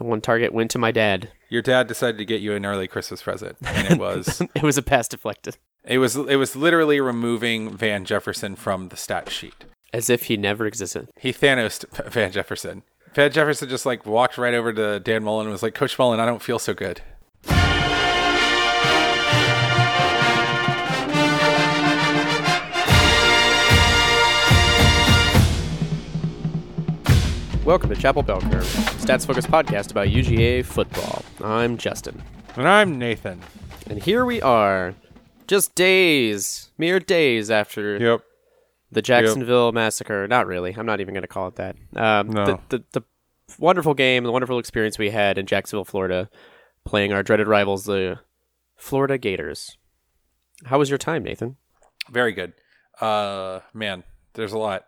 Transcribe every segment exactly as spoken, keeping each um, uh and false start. The one target went to my dad. Your dad decided to get you an early Christmas present, and it was... it was a pass deflected. It was it was literally removing Van Jefferson from the stat sheet. As if he never existed. He Thanos'd Van Jefferson. Van Jefferson just like walked right over to Dan Mullen and was like, Coach Mullen, I don't feel so good. Welcome to Chapel Bell Curve, Stats Focus podcast about U G A football. I'm Justin. And I'm Nathan. And here we are, just days, mere days after yep. the Jacksonville yep. massacre. Not really. I'm not even going to call it that. Um, no. The, the, the wonderful game, the wonderful experience we had in Jacksonville, Florida, playing our dreaded rivals, the Florida Gators. How was your time, Nathan? Very good. Uh, man, there's a lot.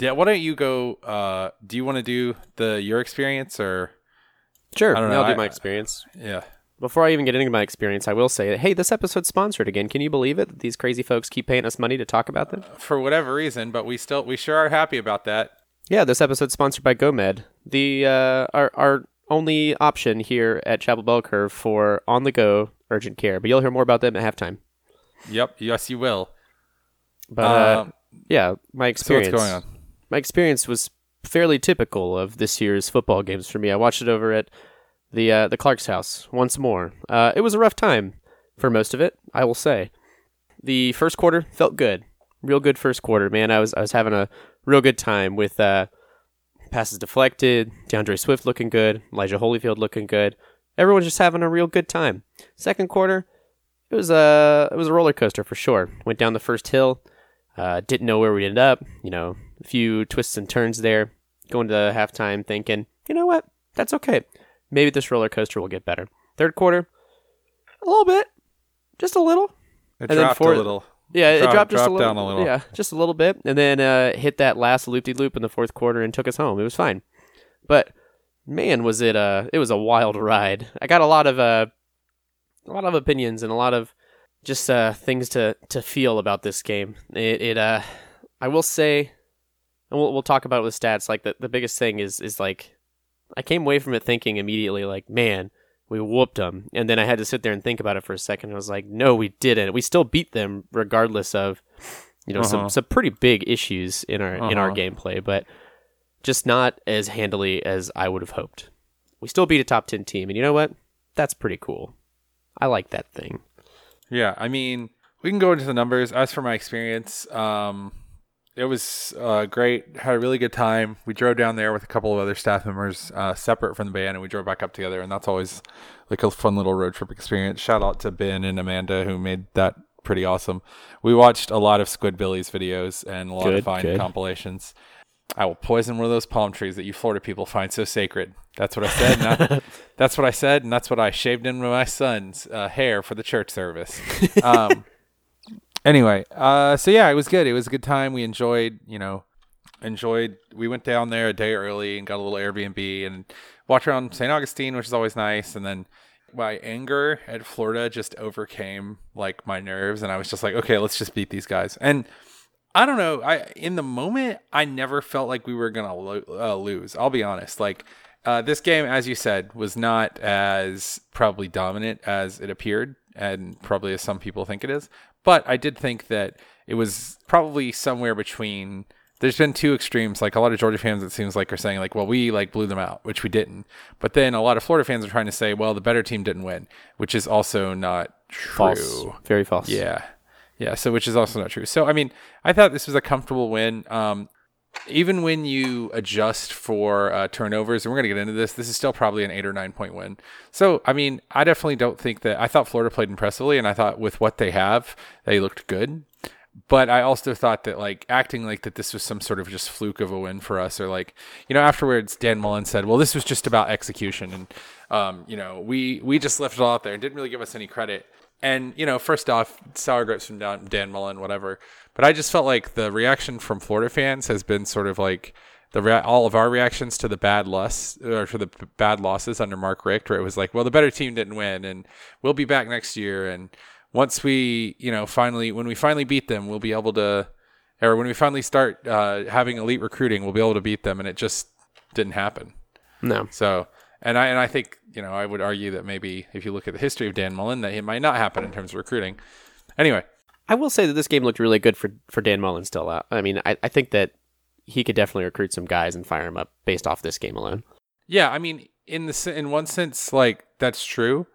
Yeah, why don't you go, uh, do you want to do the your experience or? Sure, I don't know. I'll do my experience. I, yeah. Before I even get into my experience, I will say, hey, this episode's sponsored again. Can you believe it? These crazy folks keep paying us money to talk about them? Uh, for whatever reason, but we still, we sure are happy about that. Yeah, this episode's sponsored by GoMed, the uh, our, our only option here at Chapel Bell Curve for on-the-go urgent care, but you'll hear more about them at halftime. Yep, yes, you will. But, uh, um, yeah, my experience. So what's going on? My experience was fairly typical of this year's football games for me. I watched it over at the uh, the Clark's house once more. Uh, it was a rough time for most of it, I will say. The first quarter felt good, real good first quarter. Man, I was I was having a real good time with uh, passes deflected, DeAndre Swift looking good, Elijah Holyfield looking good. Everyone's just having a real good time. Second quarter, it was a it was a roller coaster for sure. Went down the first hill, uh, didn't know where we ended up. You know. A few twists and turns there, going to halftime thinking, you know what, that's okay. Maybe this roller coaster will get better. Third quarter, a little bit, just a little. It and dropped fourth, a little. Yeah, it, it dropped, dropped just dropped a little. Down a little. Yeah, just a little bit. And then uh, hit that last loop-de-loop in the fourth quarter and took us home. It was fine. But, man, was it a, it was a wild ride. I got a lot of uh, a lot of opinions and a lot of just uh, things to, to feel about this game. It, it uh, I will say... And we'll, we'll talk about it with stats. Like the, the biggest thing is, is like, I came away from it thinking immediately like, man, we whooped them. And then I had to sit there and think about it for a second. I was like, no, we didn't. We still beat them regardless of, you know, uh-huh. some, some pretty big issues in our, uh-huh. in our gameplay, but just not as handily as I would have hoped. We still beat a top ten team. And you know what? That's pretty cool. I like that thing. Yeah. I mean, we can go into the numbers. As for my experience, um, It was uh, great. Had a really good time. We drove down there with a couple of other staff members uh, separate from the band, and we drove back up together. And that's always like a fun little road trip experience. Shout out to Ben and Amanda who made that pretty awesome. We watched a lot of Squidbillies videos and a lot good, of fine good. compilations. I will poison one of those palm trees that you Florida people find so sacred. That's what I said. And I, that's what I said, and that's what I shaved in my son's uh, hair for the church service. Um Anyway, uh, so yeah, it was good. It was a good time. We enjoyed, you know, enjoyed. We went down there a day early and got a little Airbnb and walked around Saint Augustine, which is always nice. And then my anger at Florida just overcame like my nerves, and I was just like, okay, let's just beat these guys. And I don't know. I in the moment, I never felt like we were gonna lo- uh, lose. I'll be honest. Like uh, this game, as you said, was not as probably dominant as it appeared, and probably as some people think it is. But I did think that it was probably somewhere between. There's been two extremes. Like a lot of Georgia fans, it seems like, are saying like, "Well, we like blew them out," which we didn't. But then a lot of Florida fans are trying to say, "Well, the better team didn't win," which is also not true. False. Very false. Yeah, yeah. So, which is also not true. So, I mean, I thought this was a comfortable win. Um, even when you adjust for uh, turnovers, and we're going to get into this, this is still probably an eight or nine point win. So, I mean, I definitely don't think that, I thought Florida played impressively, and I thought with what they have, they looked good. But I also thought that like acting like that this was some sort of just fluke of a win for us, or like, you know, afterwards, Dan Mullen said, well, this was just about execution. And, um, you know, we, we just left it all out there and didn't really give us any credit. And, you know, first off, sour grapes from Dan Mullen, whatever. But I just felt like the reaction from Florida fans has been sort of like the rea- all of our reactions to the bad loss or to the bad losses under Mark Richt, where it was like, well, the better team didn't win, and we'll be back next year. And once we, you know, finally, when we finally beat them, we'll be able to, or when we finally start uh, having elite recruiting, we'll be able to beat them. And it just didn't happen. No. So. And I and I think, you know, I would argue that maybe if you look at the history of Dan Mullen, that it might not happen in terms of recruiting. Anyway. I will say that this game looked really good for, for Dan Mullen still. I mean, I, I think that he could definitely recruit some guys and fire them up based off this game alone. Yeah, I mean, in the in one sense, like, that's true.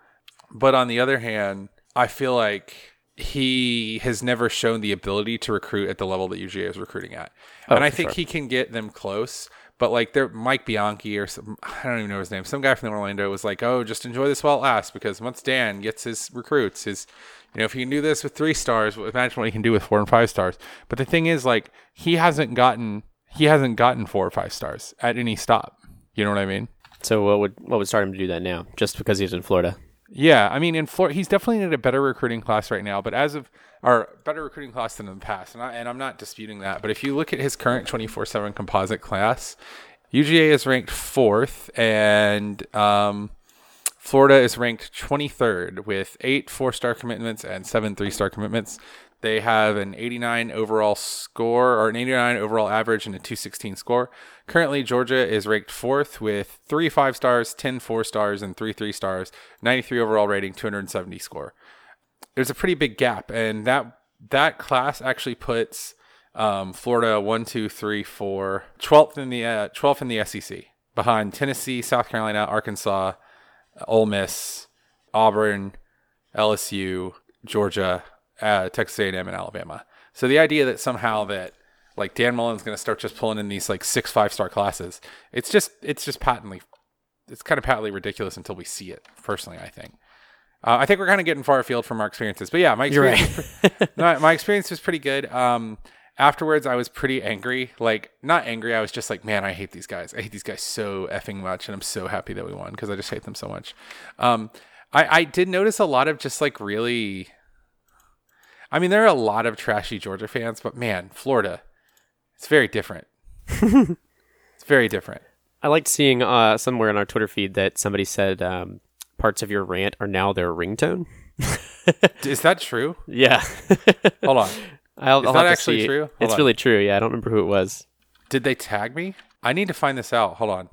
But on the other hand, I feel like he has never shown the ability to recruit at the level that U G A is recruiting at. Oh, and I think sure. he can get them close. But like there, Mike Bianchi or some, I don't even know his name. Some guy from Orlando was like, "Oh, just enjoy this while it lasts, because once Dan gets his recruits, his, you know, if he can do this with three stars, imagine what he can do with four and five stars." But the thing is, like, he hasn't gotten he hasn't gotten four or five stars at any stop. You know what I mean? So what would what would start him to do that now? Just because he's in Florida? Yeah, I mean, in Florida, he's definitely in a better recruiting class right now. But as of Or better recruiting class than in the past, and, I, and I'm not disputing that. But if you look at his current twenty-four seven composite class, U G A is ranked fourth, and um, Florida is ranked twenty-third with eight four-star commitments and seven three-star commitments. They have an eighty-nine overall score, or an eighty-nine overall average, and a two sixteen score. Currently, Georgia is ranked fourth with three five stars, ten four stars, and three three stars. ninety-three overall rating, two seventy score. There's a pretty big gap, and that that class actually puts um, Florida one, two, three, four, twelfth in the uh, twelfth in the S E C, behind Tennessee, South Carolina, Arkansas, Ole Miss, Auburn, L S U, Georgia, uh, Texas A and M, and Alabama. So the idea that somehow that like Dan Mullen's going to start just pulling in these like six five star classes, it's just it's just patently it's kind of patently ridiculous until we see it. Personally, I think. Uh, I think we're kind of getting far afield from our experiences, but yeah, my experience, You're right. my, my experience was pretty good. Um, afterwards, I was pretty angry, like not angry. I was just like, man, I hate these guys. I hate these guys so effing much. And I'm so happy that we won, because I just hate them so much. Um, I, I did notice a lot of just like really, I mean, there are a lot of trashy Georgia fans, but man, Florida, it's very different. It's very different. I liked seeing uh, somewhere on our Twitter feed that somebody said, um, parts of your rant are now their ringtone. Is that true? Yeah. Hold on. I'll, Is I'll that actually true? Hold it's on. Really true. Yeah, I don't remember who it was. Did they tag me? I need to find this out. Hold on.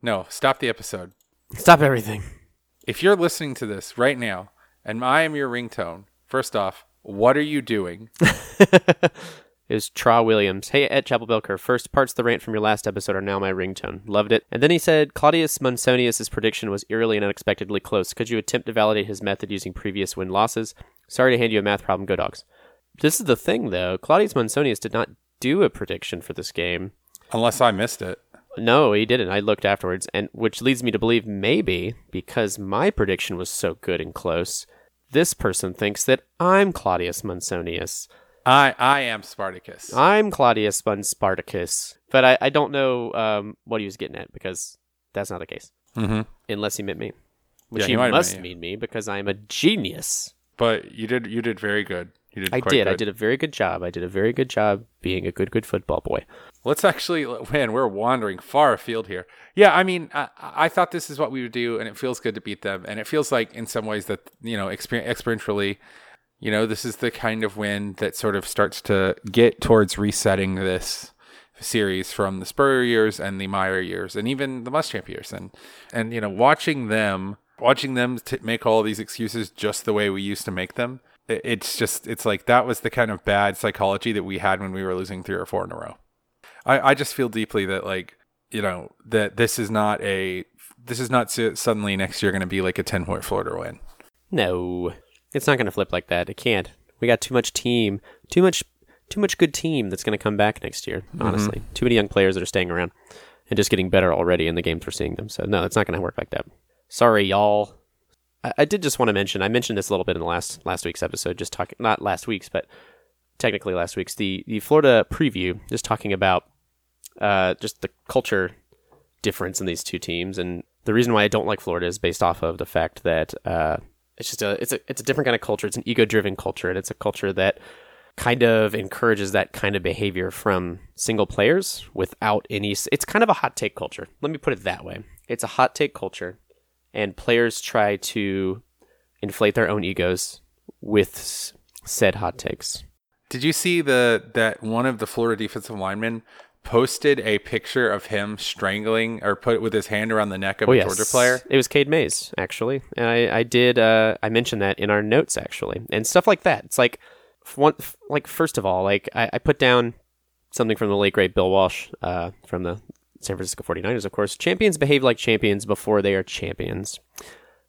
No, stop the episode. Stop everything. If you're listening to this right now and I am your ringtone, first off, what are you doing? Is Tra Williams. Hey, at Chapel Bell Curve. First, parts of the rant from your last episode are now my ringtone. Loved it. And then he said, Claudius Munsonius' prediction was eerily and unexpectedly close. Could you attempt to validate his method using previous win-losses? Sorry to hand you a math problem. Go Dogs. This is the thing, though. Claudius Munsonius did not do a prediction for this game. Unless I missed it. No, he didn't. I looked afterwards, and which leads me to believe maybe, because my prediction was so good and close, this person thinks that I'm Claudius Munsonius. I, I am Spartacus. I'm Claudius Bun Spartacus. But I, I don't know um, what he was getting at, because that's not the case. Mm-hmm. Unless he meant me. Which yeah, he, he must mean me, because I'm a genius. But you did you did very good. You did I quite did. Good. I did a very good job. I did a very good job being a good, good football boy. Let's actually, man, we're wandering far afield here. Yeah, I mean, I, I thought this is what we would do, and it feels good to beat them. And it feels like, in some ways, that, you know, exper- experientially... You know, this is the kind of win that sort of starts to get towards resetting this series from the Spurrier years and the Meyer years and even the Muschamp years. And, and you know, watching them, watching them t- make all these excuses just the way we used to make them, it, it's just, it's like that was the kind of bad psychology that we had when we were losing three or four in a row. I, I just feel deeply that, like, you know, that this is not a, this is not so, suddenly next year going to be like a ten-point Florida win. No. It's not going to flip like that. It can't. We got too much team, too much, too much good team that's going to come back next year. Honestly, mm-hmm. Too many young players that are staying around and just getting better already in the games we're seeing them. So no, it's not going to work like that. Sorry, y'all. I, I did just want to mention. I mentioned this a little bit in the last last week's episode. Just talking, not last week's, but technically last week's the the Florida preview. Just talking about uh, just the culture difference in these two teams, and the reason why I don't like Florida is based off of the fact that. Uh, It's just a it's a it's a different kind of culture. It's an ego-driven culture, and it's a culture that kind of encourages that kind of behavior from single players without any. It's kind of a hot take culture. Let me put it that way. It's a hot take culture, and players try to inflate their own egos with said hot takes. Did you see the that one of the Florida defensive linemen posted a picture of him strangling or put with his hand around the neck of oh, a yes. Georgia player? It was Cade Mays, actually. And I, I did, uh, I mentioned that in our notes, actually, and stuff like that. It's like, one, like first of all, like I, I put down something from the late, great Bill Walsh uh, from the San Francisco forty-niners, of course. Champions behave like champions before they are champions.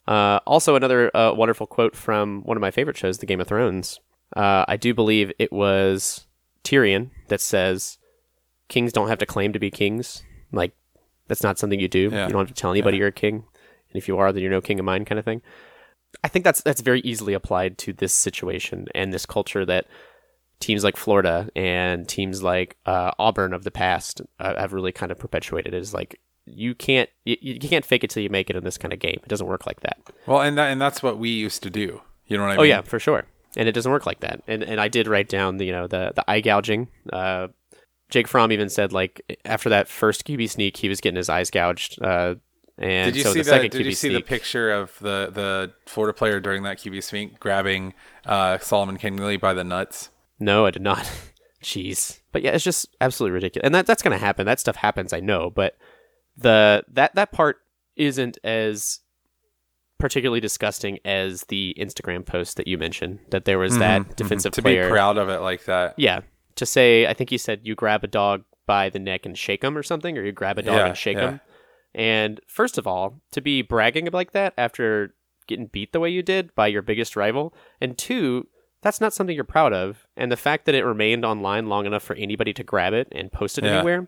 Uh, also, another uh, wonderful quote from one of my favorite shows, The Game of Thrones. Uh, I do believe it was Tyrion that says, kings don't have to claim to be kings. Like, that's not something you do. Yeah. You don't have to tell anybody yeah. you're a king. And if you are, then you're no king of mine, kind of thing. I think that's that's very easily applied to this situation and this culture that teams like Florida and teams like uh, Auburn of the past uh, have really kind of perpetuated. It is like, you can't you, you can't fake it till you make it in this kind of game. It doesn't work like that. Well, and that, and that's what we used to do. You know what I mean? Oh, yeah, for sure. And it doesn't work like that. And and I did write down the, you know, the, the eye gouging. Uh, Jake Fromm even said, like, after that first Q B sneak, he was getting his eyes gouged. Uh, and did you so see the second Did Q B you see sneak, the picture of the, the Florida player during that Q B sneak grabbing uh, Solomon Kingley by the nuts? No, I did not. Jeez. But yeah, it's just absolutely ridiculous. And that that's going to happen. That stuff happens, I know. But the that, that part isn't as particularly disgusting as the Instagram post that you mentioned, that there was mm-hmm, that defensive mm-hmm. to player. To be proud of it like that. Yeah. To say, I think he said, you grab a dog by the neck and shake him or something, or you grab a dog yeah, and shake yeah. him. And first of all, to be bragging like that after getting beat the way you did by your biggest rival, and two, that's not something you're proud of. And the fact that it remained online long enough for anybody to grab it and post it yeah. anywhere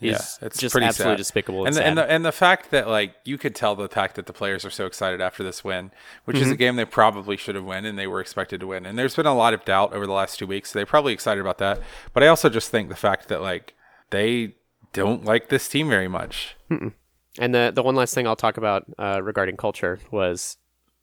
is yeah, it's just absolutely sad. Despicable. And, and, the, and, the, and the fact that, like, you could tell the fact that the players are so excited after this win, which mm-hmm. is a game they probably should have won and they were expected to win. And there's been a lot of doubt over the last two weeks. So they're probably excited about that. But I also just think the fact that, like, they don't like this team very much. Mm-mm. And the, the one last thing I'll talk about uh, regarding culture was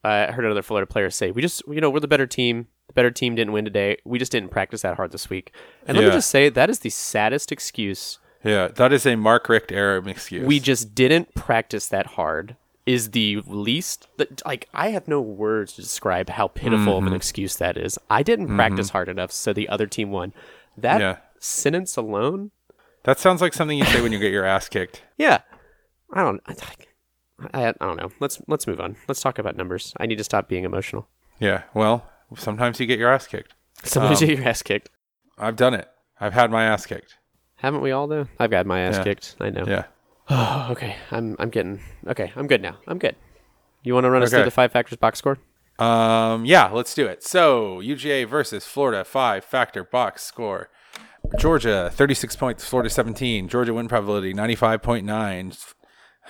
uh, I heard another Florida player say, we just, you know, we're the better team. The better team didn't win today. We just didn't practice that hard this week. And yeah. let me just say, that is the saddest excuse. Yeah, that is a Mark Richt era excuse. We just didn't practice that hard is the least, like, I have no words to describe how pitiful mm-hmm. of an excuse that is. I didn't mm-hmm. practice hard enough, so the other team won. That yeah. sentence alone. That sounds like something you say when you get your ass kicked. Yeah. I don't I, I, I don't know. Let's let's move on. Let's talk about numbers. I need to stop being emotional. Yeah, well, sometimes you get your ass kicked. Sometimes um, you get your ass kicked. I've done it. I've had my ass kicked. Haven't we all though? I've got my ass yeah. kicked. I know. Yeah. Oh, okay. I'm I'm getting okay. I'm good now. I'm good. You want to run okay. us through the five factors box score? Um. Yeah. Let's do it. So U G A versus Florida five factor box score. Georgia thirty-six points. Florida seventeen. Georgia win probability ninety-five point nine.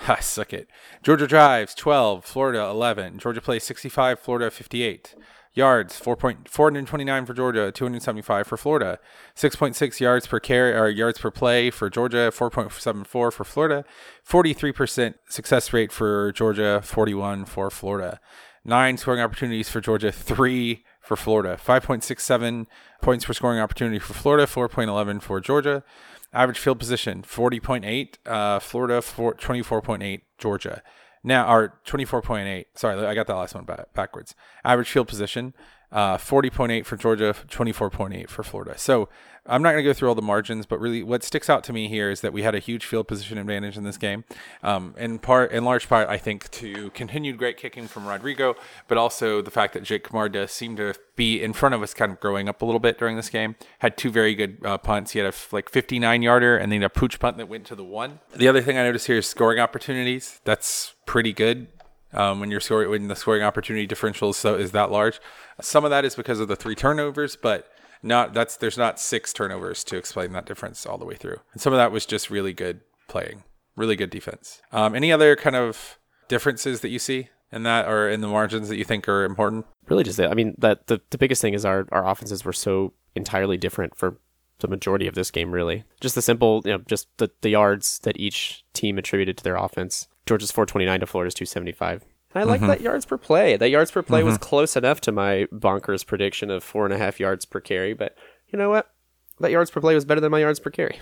I suck it. Georgia drives twelve. Florida eleven. Georgia plays sixty-five. Florida fifty-eight. Yards, four point four two nine for Georgia, two seventy-five for Florida. six point six yards per carry or yards per play for Georgia, four point seven four for Florida. forty-three percent success rate for Georgia, forty-one for Florida. Nine scoring opportunities for Georgia, three for Florida. five point six seven points per scoring opportunity for Florida, four point one one for Georgia. Average field position, forty point eight, uh, Florida, twenty-four point eight, Georgia. Now, our twenty-four point eight. Sorry, I got that last one back, backwards. Average field position, uh, forty point eight for Georgia, twenty-four point eight for Florida. So I'm not going to go through all the margins, but really what sticks out to me here is that we had a huge field position advantage in this game. Um, in part, in large part, I think, to continued great kicking from Rodrigo, but also the fact that Jake Camarda seemed to be in front of us kind of growing up a little bit during this game. Had two very good uh, punts. He had a like fifty-nine yarder and then a pooch punt that went to the one. The other thing I noticed here is scoring opportunities. That's pretty good um, when you're scoring when the scoring opportunity differential is, so, is that large. Some of that is because of the three turnovers, but not that's there's not six turnovers to explain that difference all the way through. And some of that was just really good playing, really good defense. Um, any other kind of differences that you see in that or in the margins that you think are important? Really just that. I mean, that the, the biggest thing is our, our offenses were so entirely different for the majority of this game, really. Just the simple, you know, just the, the yards that each team attributed to their offense. Georgia's four twenty-nine to Florida's two seventy-five. And I like mm-hmm. that yards per play. That yards per play mm-hmm. was close enough to my bonkers prediction of four and a half yards per carry. But you know what? That yards per play was better than my yards per carry.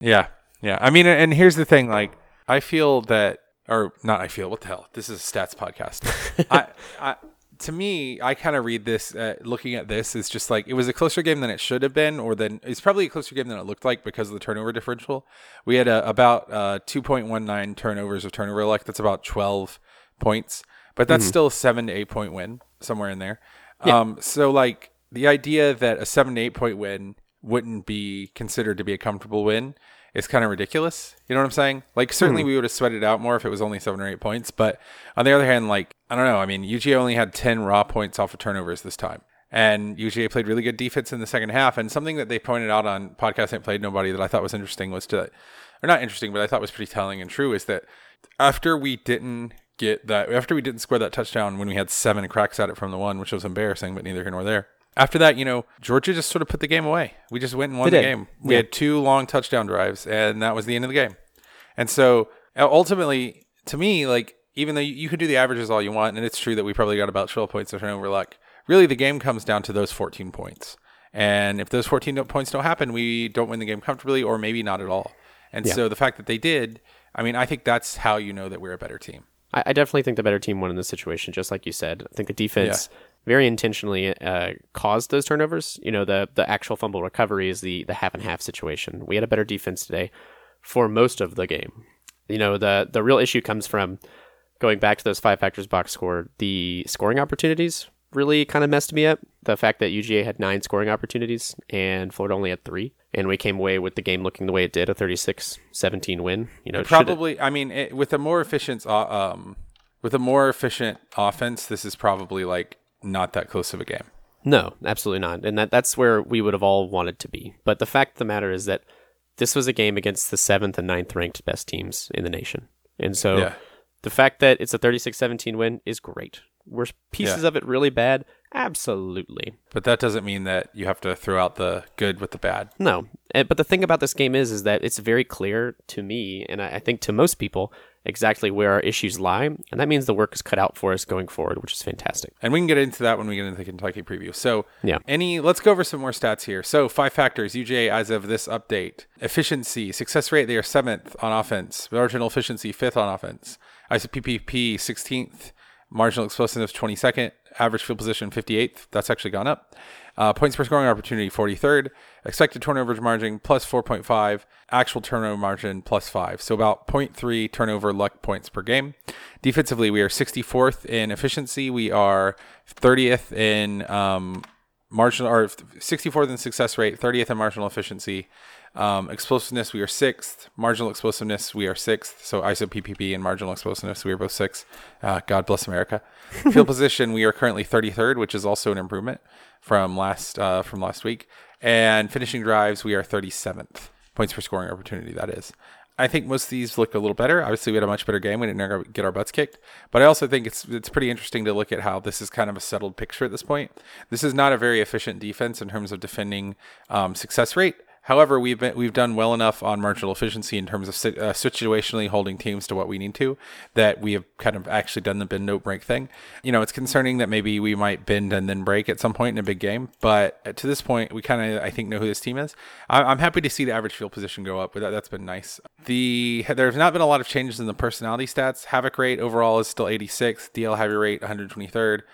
yeah. Yeah. I mean, and here's the thing. Like, I feel that, or not I feel, what the hell? This is a stats podcast. I, I to me, I kind of read this, uh, looking at this, is just like, it was a closer game than it should have been, or than it's probably a closer game than it looked like because of the turnover differential. We had a, about uh, two point one nine turnovers or turnover elect. That's about twelve points, but that's mm-hmm. still a seven to eight point win somewhere in there. Yeah. Um, so like the idea that a seven to eight point win wouldn't be considered to be a comfortable win is kind of ridiculous. You know what I'm saying? Like, certainly mm-hmm. we would have sweated out more if it was only seven or eight points. But on the other hand, like, I don't know. I mean, U G A only had ten raw points off of turnovers this time. And U G A played really good defense in the second half. And something that they pointed out on Podcast Ain't Played Nobody that I thought was interesting was to, or not interesting, but I thought was pretty telling and true, is that after we didn't get that, after we didn't score that touchdown when we had seven cracks at it from the one, which was embarrassing, but neither here nor there. After that, you know, Georgia just sort of put the game away. We just went and won the game. We yeah. had two long touchdown drives, and that was the end of the game. And so, ultimately, to me, like, even though you, you can do the averages all you want, and it's true that we probably got about twelve points of turnover luck, really the game comes down to those fourteen points. And if those fourteen points don't happen, we don't win the game comfortably, or maybe not at all. And yeah. so, the fact that they did, I mean, I think that's how you know that we're a better team. I, I definitely think the better team won in this situation, just like you said. I think the defense... Yeah. very intentionally uh, caused those turnovers. You know, the the actual fumble recovery is the the half and half situation. We had a better defense today for most of the game. You know, the the real issue comes from going back to those five factors box score. The scoring opportunities really kind of messed me up. The fact that U G A had nine scoring opportunities and Florida only had three, and we came away with the game looking the way it did, a thirty-six seventeen win. You know, probably. I mean, it, with a more efficient uh, um with a more efficient offense, this is probably like. Not that close of a game. No, absolutely not. And that that's where we would have all wanted to be. But the fact of the matter is that this was a game against the seventh and ninth ranked best teams in the nation. And so yeah. the fact that it's a thirty-six seventeen win is great. Were pieces yeah. of it really bad? Absolutely. But that doesn't mean that you have to throw out the good with the bad. No. But the thing about this game is, is that it's very clear to me, and I think to most people, exactly where our issues lie, and that means the work is cut out for us going forward, which is fantastic. And we can get into that when we get into the Kentucky preview. So yeah. any, let's go over some more stats here. So five factors, U G A as of this update. Efficiency, success rate, they are seventh on offense. Marginal efficiency, fifth on offense. I S P P P, sixteenth. Marginal explosiveness, twenty-second. Average field position, fifty-eighth. That's actually gone up. Uh, points per scoring opportunity, forty-third. Expected turnover margin, plus four point five. Actual turnover margin, plus five. So about zero point three turnover luck points per game. Defensively, we are sixty-fourth in efficiency. We are thirtieth in um, marginal, or sixty-fourth in success rate, thirtieth in marginal efficiency. Um, explosiveness, we are sixth. Marginal explosiveness, we are sixth. So I S O P P P and marginal explosiveness, we are both sixth. Uh, God bless America. Field position, we are currently thirty-third, which is also an improvement from last uh, from last week. And finishing drives, we are thirty-seventh. Points per scoring opportunity, that is. I think most of these look a little better. Obviously, we had a much better game. We didn't get our butts kicked. But I also think it's it's pretty interesting to look at how this is kind of a settled picture at this point. This is not a very efficient defense in terms of defending um, success rate. However, we've been, we've done well enough on marginal efficiency in terms of uh, situationally holding teams to what we need to, that we have kind of actually done the bend, don't break thing. You know, it's concerning that maybe we might bend and then break at some point in a big game. But to this point, we kind of, I think, know who this team is. I, I'm happy to see the average field position go up. But that, that's been nice. The There have not been a lot of changes in the personality stats. Havoc rate overall is still eighty-sixth. D L Havoc rate, one hundred twenty-third.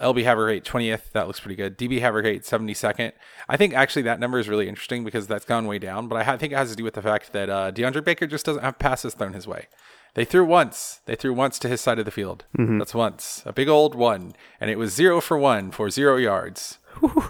L B Havoc rate twentieth. That looks pretty good. D B Havoc rate seventy-second. I think actually that number is really interesting because that's gone way down. But I ha- think it has to do with the fact that uh, DeAndre Baker just doesn't have passes thrown his way. They threw once. They threw once to his side of the field. Mm-hmm. That's once. A big old one. And it was zero for one for zero yards. Whew.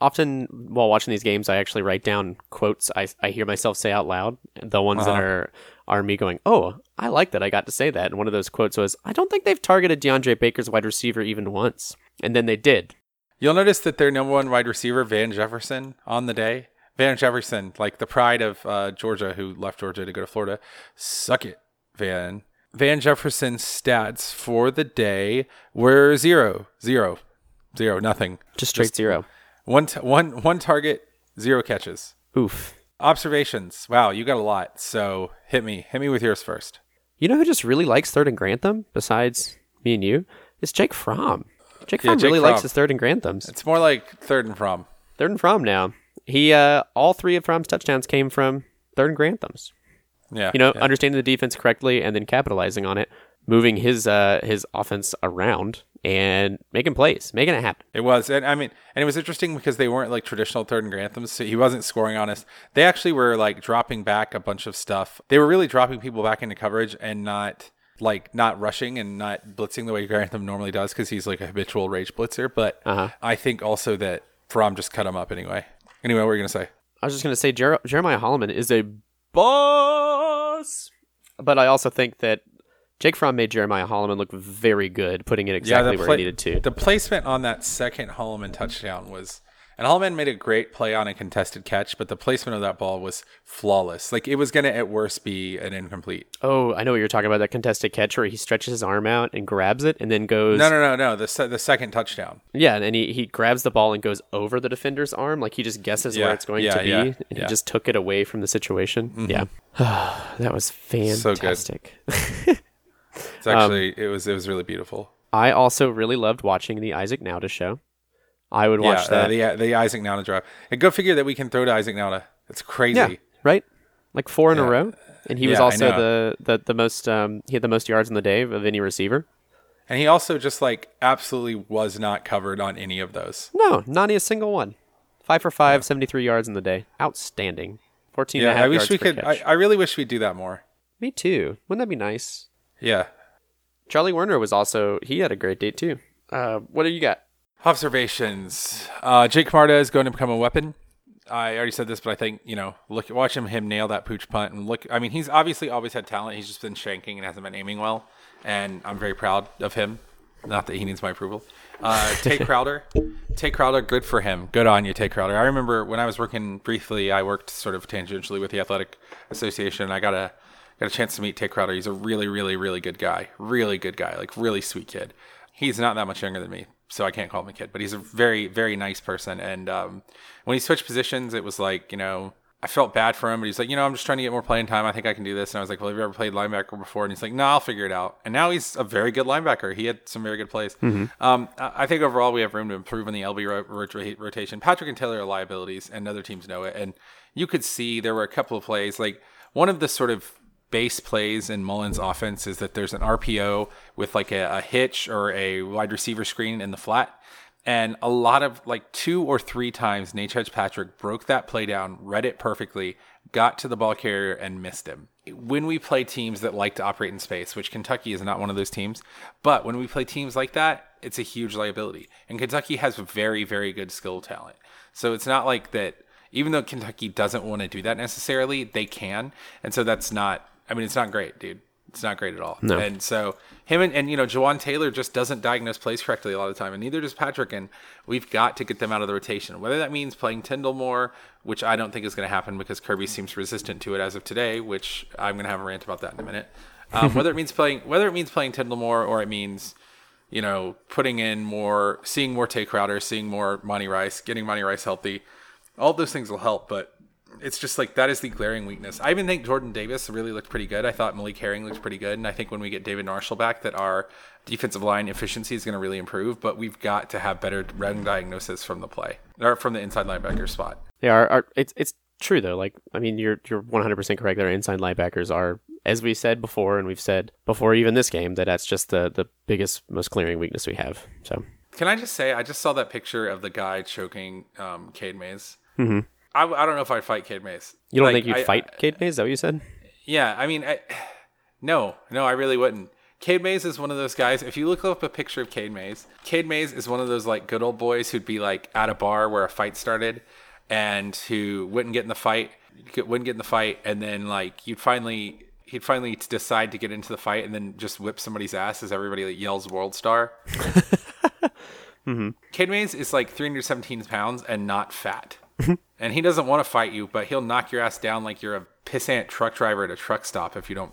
Often while watching these games, I actually write down quotes I, I hear myself say out loud. The ones uh-huh. that are... are me going, oh, I like that I got to say that. And one of those quotes was, I don't think they've targeted DeAndre Baker's wide receiver even once. And then they did. You'll notice that their number one wide receiver, Van Jefferson, on the day, Van Jefferson, like the pride of uh, Georgia, who left Georgia to go to Florida. Suck it, Van. Van Jefferson's stats for the day were zero, zero, zero, nothing. Just straight Just zero. One, t- one, one target, zero catches. Oof. Observations. Wow, you got a lot. So hit me. Hit me with yours first. You know who just really likes third and Grantham, besides me and you, is Jake Fromm. Jake Fromm yeah, Jake really Fromm. likes his third and Granthams. It's more like third and Fromm. Third and Fromm now. He, uh, all three of Fromm's touchdowns came from third and Granthams. Yeah. You know, yeah. understanding the defense correctly and then capitalizing on it. moving his uh, his offense around and making plays, making it happen. It was. And I mean, and it was interesting because they weren't like traditional third and anthems. So he wasn't scoring on us. They actually were like dropping back a bunch of stuff. They were really dropping people back into coverage and not like not rushing and not blitzing the way Grantham normally does, because he's like a habitual rage blitzer. But uh-huh. I think also that Fromm just cut him up anyway. Anyway, what were you going to say? I was just going to say Jer- Jeremiah Holloman is a boss. But I also think that Jake Fromm made Jeremiah Holloman look very good, putting it exactly yeah, where pla- he needed to. The placement on that second Holloman touchdown was... And Holloman made a great play on a contested catch, but the placement of that ball was flawless. Like, it was going to, at worst, be an incomplete. Oh, I know what you're talking about, that contested catch where he stretches his arm out and grabs it and then goes... No, no, no, no, the se- the second touchdown. Yeah, and he, he grabs the ball and goes over the defender's arm. Like, he just guesses yeah, where it's going yeah, to be, yeah, and yeah. he just took it away from the situation. Mm-hmm. Yeah. That was fantastic. So good. It's actually, um, it was it was really beautiful. I also really loved watching the Isaac Nauta show. I would watch yeah, that. Yeah, uh, the, the Isaac Nauta drive. And go figure that we can throw to Isaac Nauta. It's crazy. Yeah, right? Like four in yeah. a row. And he yeah, was also the, the, the most, um, he had the most yards in the day of any receiver. And he also just like absolutely was not covered on any of those. No, not a single one. Five for five, yeah. seventy-three yards in the day. Outstanding. fourteen yeah, and a half I wish yards we could, catch. I, I really wish we'd do that more. Me too. Wouldn't that be nice? Yeah. Charlie Werner was also, he had a great date too. Uh, what do you got? Observations. Uh, Jake Marta is going to become a weapon. I already said this, but I think, you know, look, watch him, him nail that pooch punt and look. I mean, he's obviously always had talent. He's just been shanking and hasn't been aiming well. And I'm very proud of him. Not that he needs my approval. Uh, Tay Crowder. Tay Crowder, good for him. Good on you, Tay Crowder. I remember when I was working briefly, I worked sort of tangentially with the Athletic Association. And I got a, got a chance to meet Tay Crowder. He's a really, really, really good guy. Really good guy. Like, really sweet kid. He's not that much younger than me, so I can't call him a kid, but he's a very, very nice person. And um, when he switched positions, it was like, you know, I felt bad for him, but he's like, you know, I'm just trying to get more playing time. I think I can do this. And I was like, well, have you ever played linebacker before? And he's like, no, nah, I'll figure it out. And now he's a very good linebacker. He had some very good plays. Mm-hmm. Um, I think overall we have room to improve on the L B ro- rotation. Patrick and Taylor are liabilities, and other teams know it. And you could see there were a couple of plays, like one of the sort of base plays in Mullen's offense is that there's an R P O with like a, a hitch or a wide receiver screen in the flat. And a lot of like two or three times, Nate Patrick broke that play down, read it perfectly, got to the ball carrier and missed him. When we play teams that like to operate in space, which Kentucky is not one of those teams, but when we play teams like that, it's a huge liability. And Kentucky has very, very good skill talent. So it's not like that, even though Kentucky doesn't want to do that necessarily, they can. And so that's not, I mean, it's not great, dude. It's not great at all. No. And so him and, and, you know, Jawan Taylor just doesn't diagnose plays correctly a lot of the time, and neither does Patrick. And we've got to get them out of the rotation, whether that means playing Tyndall more, which I don't think is going to happen because Kirby seems resistant to it as of today, which I'm going to have a rant about that in a minute. Um, whether it means playing, whether it means playing Tyndall more, or it means, you know, putting in more, seeing more Tay Crowder, seeing more Monty Rice, getting Monty Rice healthy, all those things will help. But it's just like that is the glaring weakness. I even think Jordan Davis really looked pretty good. I thought Malik Herring looked pretty good. And I think when we get David Marshall back, that our defensive line efficiency is going to really improve. But we've got to have better run diagnosis from the play, or from the inside linebacker spot. Yeah, our, our, it's it's true, though. Like, I mean, you're you're one hundred percent correct. Our inside linebackers are, as we said before, and we've said before even this game, that that's just the, the biggest, most glaring weakness we have. So can I just say, I just saw that picture of the guy choking um, Cade Mays. Mm-hmm. I, I don't know if I'd fight Cade Mays. You don't like, think you'd I, fight Cade Mays? Is that what you said? Yeah. I mean, I, no. No, I really wouldn't. Cade Mays is one of those guys. If you look up a picture of Cade Mays, Cade Mays is one of those like good old boys who'd be like at a bar where a fight started and who wouldn't get in the fight, wouldn't get in the fight. And then like you'd finally, he'd finally decide to get into the fight and then just whip somebody's ass as everybody like, yells world star. Mm-hmm. Cade Mays is like three hundred seventeen pounds and not fat. And he doesn't want to fight you, but he'll knock your ass down like you're a pissant truck driver at a truck stop if you don't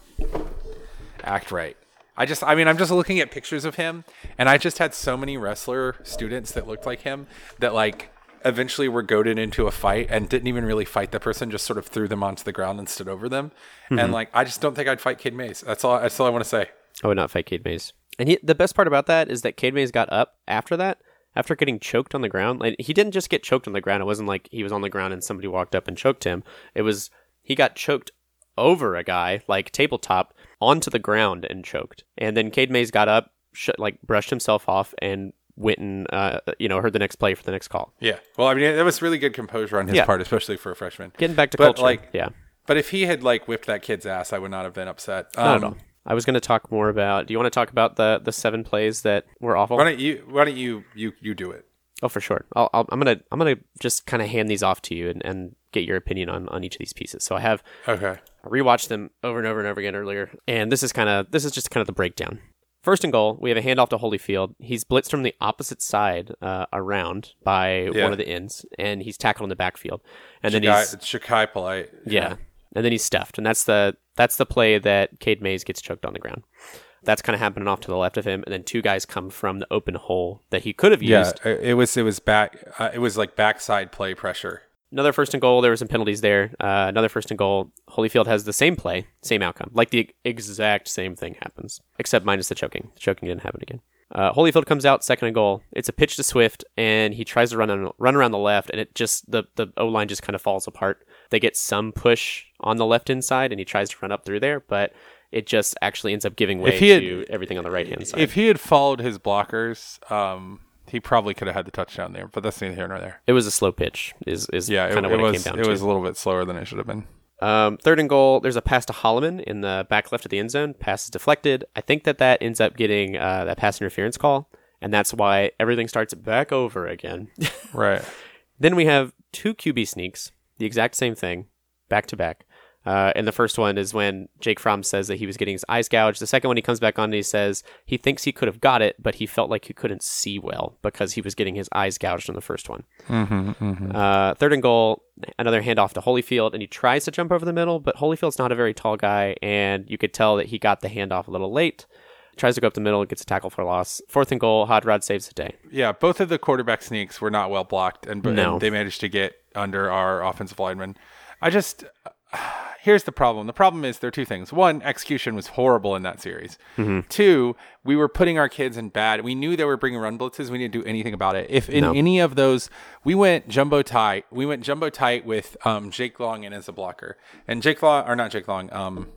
act right. I just, I mean, I'm just looking at pictures of him, and I just had so many wrestler students that looked like him that, like, eventually were goaded into a fight and didn't even really fight the person, just sort of threw them onto the ground and stood over them. Mm-hmm. And, like, I just don't think I'd fight Cade Mays. That's all, that's all I want to say. I would not fight Cade Mays. And he, the best part about that is that Cade Mays got up after that. After getting choked on the ground, like he didn't just get choked on the ground. It wasn't like he was on the ground and somebody walked up and choked him. It was he got choked over a guy, like tabletop, onto the ground and choked. And then Cade Mays got up, sh- like brushed himself off, and went and uh, you know heard the next play for the next call. Yeah. Well, I mean, that was really good composure on his yeah. part, especially for a freshman. Getting back to but culture. Like, yeah. But if he had like whipped that kid's ass, I would not have been upset. Um, not at all. I was going to talk more about. Do you want to talk about the the seven plays that were awful? Why don't you? Why don't you? You you do it. Oh, for sure. I'll, I'll, I'm gonna I'm gonna just kind of hand these off to you and, and get your opinion on, on each of these pieces. So I have okay. I rewatched them over and over and over again earlier, and this is kind of this is just kind of the breakdown. First and goal, we have a handoff to Holyfield. He's blitzed from the opposite side uh, around by yeah. one of the ends, and he's tackled in the backfield. And Shakai, then he's Shakai Polite. Yeah. yeah, and then he's stuffed, and that's the that's the play that Cade Mays gets choked on the ground. That's kind of happening off to the left of him, and then two guys come from the open hole that he could have used. Yeah, it was it was back. Uh, it was like backside play pressure. Another first and goal. There were some penalties there. Uh, another first and goal. Holyfield has the same play, same outcome. Like the exact same thing happens, except minus the choking. The choking didn't happen again. Uh, Holyfield comes out second and goal. It's a pitch to Swift, and he tries to run on, run around the left, and it just the the O line just kind of falls apart. They get some push on the left inside, and he tries to run up through there, but it just actually ends up giving way had, to everything on the right-hand side. If he had followed his blockers, um, he probably could have had the touchdown there, but that's neither here nor there. It was a slow pitch is, is yeah, kind of what it was, it came down it to. It was a little bit slower than it should have been. Um, third and goal, there's a pass to Holloman in the back left of the end zone. Pass is deflected. I think that that ends up getting uh, that pass interference call, and that's why everything starts back over again. Right. Then we have two Q B sneaks, the exact same thing, back-to-back. Uh, and the first one is when Jake Fromm says that he was getting his eyes gouged. The second one, he comes back on and he says he thinks he could have got it, but he felt like he couldn't see well because he was getting his eyes gouged on the first one. Mm-hmm, mm-hmm. Uh, third and goal, another handoff to Holyfield, and he tries to jump over the middle, but Holyfield's not a very tall guy, and you could tell that he got the handoff a little late. Tries to go up the middle and gets a tackle for a loss. Fourth and goal, Hodrod saves the day. Yeah, both of the quarterback sneaks were not well blocked, and, no. and they managed to get under our offensive linemen. I just... Here's the problem. The problem is there are two things. One, execution was horrible in that series. Mm-hmm. Two, we were putting our kids in bad. We knew they were bringing run blitzes. We didn't do anything about it. If in no. any of those, we went jumbo tight. We went jumbo tight with um, Jake Long in as a blocker. And Jake Long, or not Jake Long, um,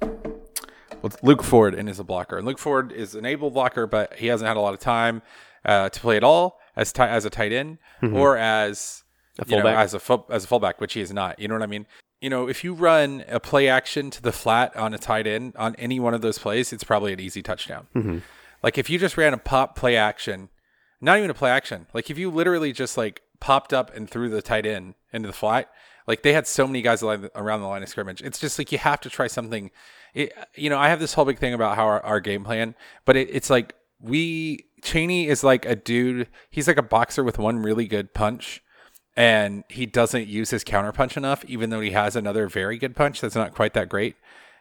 with Luke Ford in as a blocker. And Luke Ford is an able blocker, but he hasn't had a lot of time uh, to play at all as, t- as a tight end mm-hmm. or as a fullback, you know, as, a fu- as a fullback, which he is not. You know what I mean? You know, if you run a play action to the flat on a tight end on any one of those plays, it's probably an easy touchdown. Mm-hmm. Like if you just ran a pop play action, not even a play action, like if you literally just like popped up and threw the tight end into the flat, like they had so many guys around the line of scrimmage. It's just like you have to try something. It, you know, I have this whole big thing about how our, our game plan, but it, it's like we, Chaney is like a dude, he's like a boxer with one really good punch. And he doesn't use his counterpunch enough, even though he has another very good punch that's not quite that great,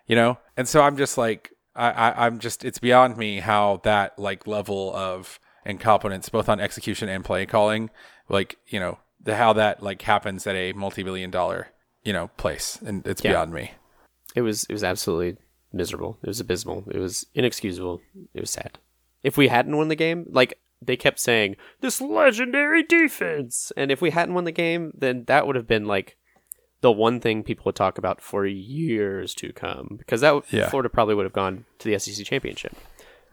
you know? And so I'm just like, I, I, I'm just, it's beyond me how that like level of incompetence, both on execution and play calling, like, you know, the, how that like happens at a multi-billion dollar, you know, place. And it's yeah. beyond me. It was, it was absolutely miserable. It was abysmal. It was inexcusable. It was sad. If we hadn't won the game, like, they kept saying, this legendary defense. And if we hadn't won the game, then that would have been like the one thing people would talk about for years to come. Because that yeah. Florida probably would have gone to the S E C championship.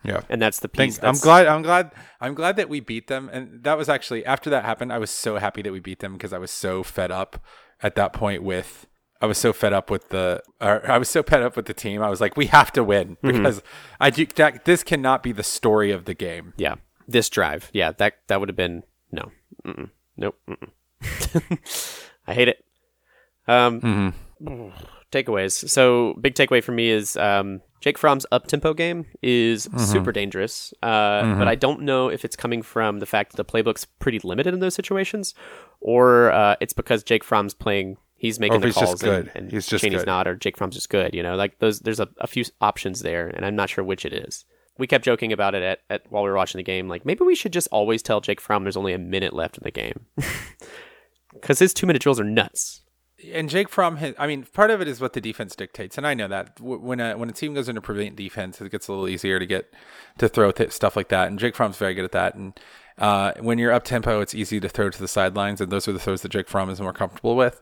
Yeah. And that's the piece. That's... I'm glad I'm glad I'm glad that we beat them. And that was actually after that happened, I was so happy that we beat them because I was so fed up at that point with I was so fed up with the or I was so fed up with the team. I was like, we have to win because mm-hmm. I do that, this cannot be the story of the game. Yeah. This drive. Yeah, that that would have been... No. Mm-mm. Nope. Mm-mm. I hate it. Um, mm-hmm. Takeaways. So, big takeaway for me is um, Jake Fromm's up-tempo game is mm-hmm. super dangerous, uh, mm-hmm. but I don't know if it's coming from the fact that the playbook's pretty limited in those situations, or uh, it's because Jake Fromm's playing... He's making the he's calls, and, and he's just Chaney's good. Not, or Jake Fromm's just good. You know, like those. There's a, a few options there, and I'm not sure which it is. We kept joking about it at, at while we were watching the game. Like, maybe we should just always tell Jake Fromm there's only a minute left in the game. Because his two-minute drills are nuts. And Jake Fromm, has, I mean, part of it is what the defense dictates. And I know that. When a, when a team goes into prevent defense, it gets a little easier to get to throw th- stuff like that. And Jake Fromm's very good at that. And uh, when you're up-tempo, it's easy to throw to the sidelines. And those are the throws that Jake Fromm is more comfortable with.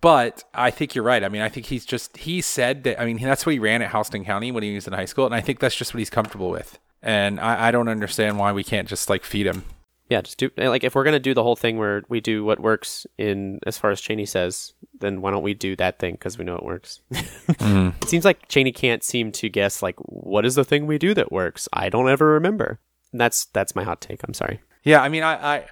But I think you're right. I mean, I think he's just, he said that, I mean, that's what he ran at Houston County when he was in high school. And I think that's just what he's comfortable with. And I, I don't understand why we can't just like feed him. Yeah, just do, like, if we're going to do the whole thing where we do what works in, as far as Chaney says, then why don't we do that thing? Because we know it works. mm-hmm. It seems like Chaney can't seem to guess, like, what is the thing we do that works? I don't ever remember. And that's, that's my hot take. I'm sorry. Yeah. I mean, I, I,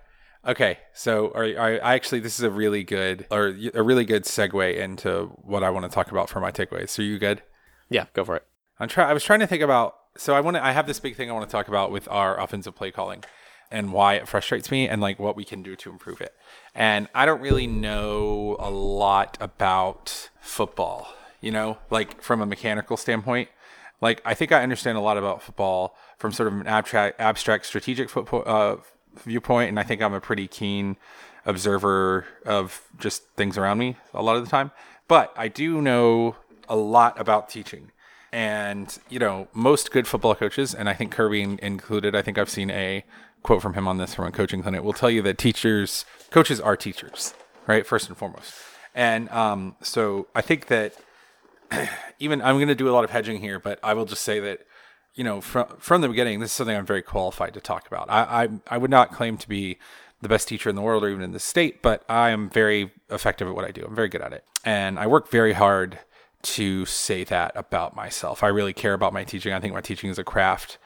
Okay, so I actually this is a really good or a really good segue into what I want to talk about for my takeaways. So are you good? Yeah, go for it. I'm try. I was trying to think about. So I want to. I have this big thing I want to talk about with our offensive play calling, and why it frustrates me, and like what we can do to improve it. And I don't really know a lot about football, you know, like from a mechanical standpoint. Like I think I understand a lot about football from sort of an abstract, abstract strategic football. Uh, viewpoint, and I think I'm a pretty keen observer of just things around me a lot of the time, but I do know a lot about teaching. And you know, most good football coaches, and I think Kirby included, I think I've seen a quote from him on this from a coaching clinic, will tell you that teachers coaches are teachers, right, first and foremost. And um so I think that even I'm going to do a lot of hedging here, but I will just say that, you know, from from the beginning, this is something I'm very qualified to talk about. I, I I would not claim to be the best teacher in the world or even in the state, but I am very effective at what I do. I'm very good at it. And I work very hard to say that about myself. I really care about my teaching. I think my teaching is a craft.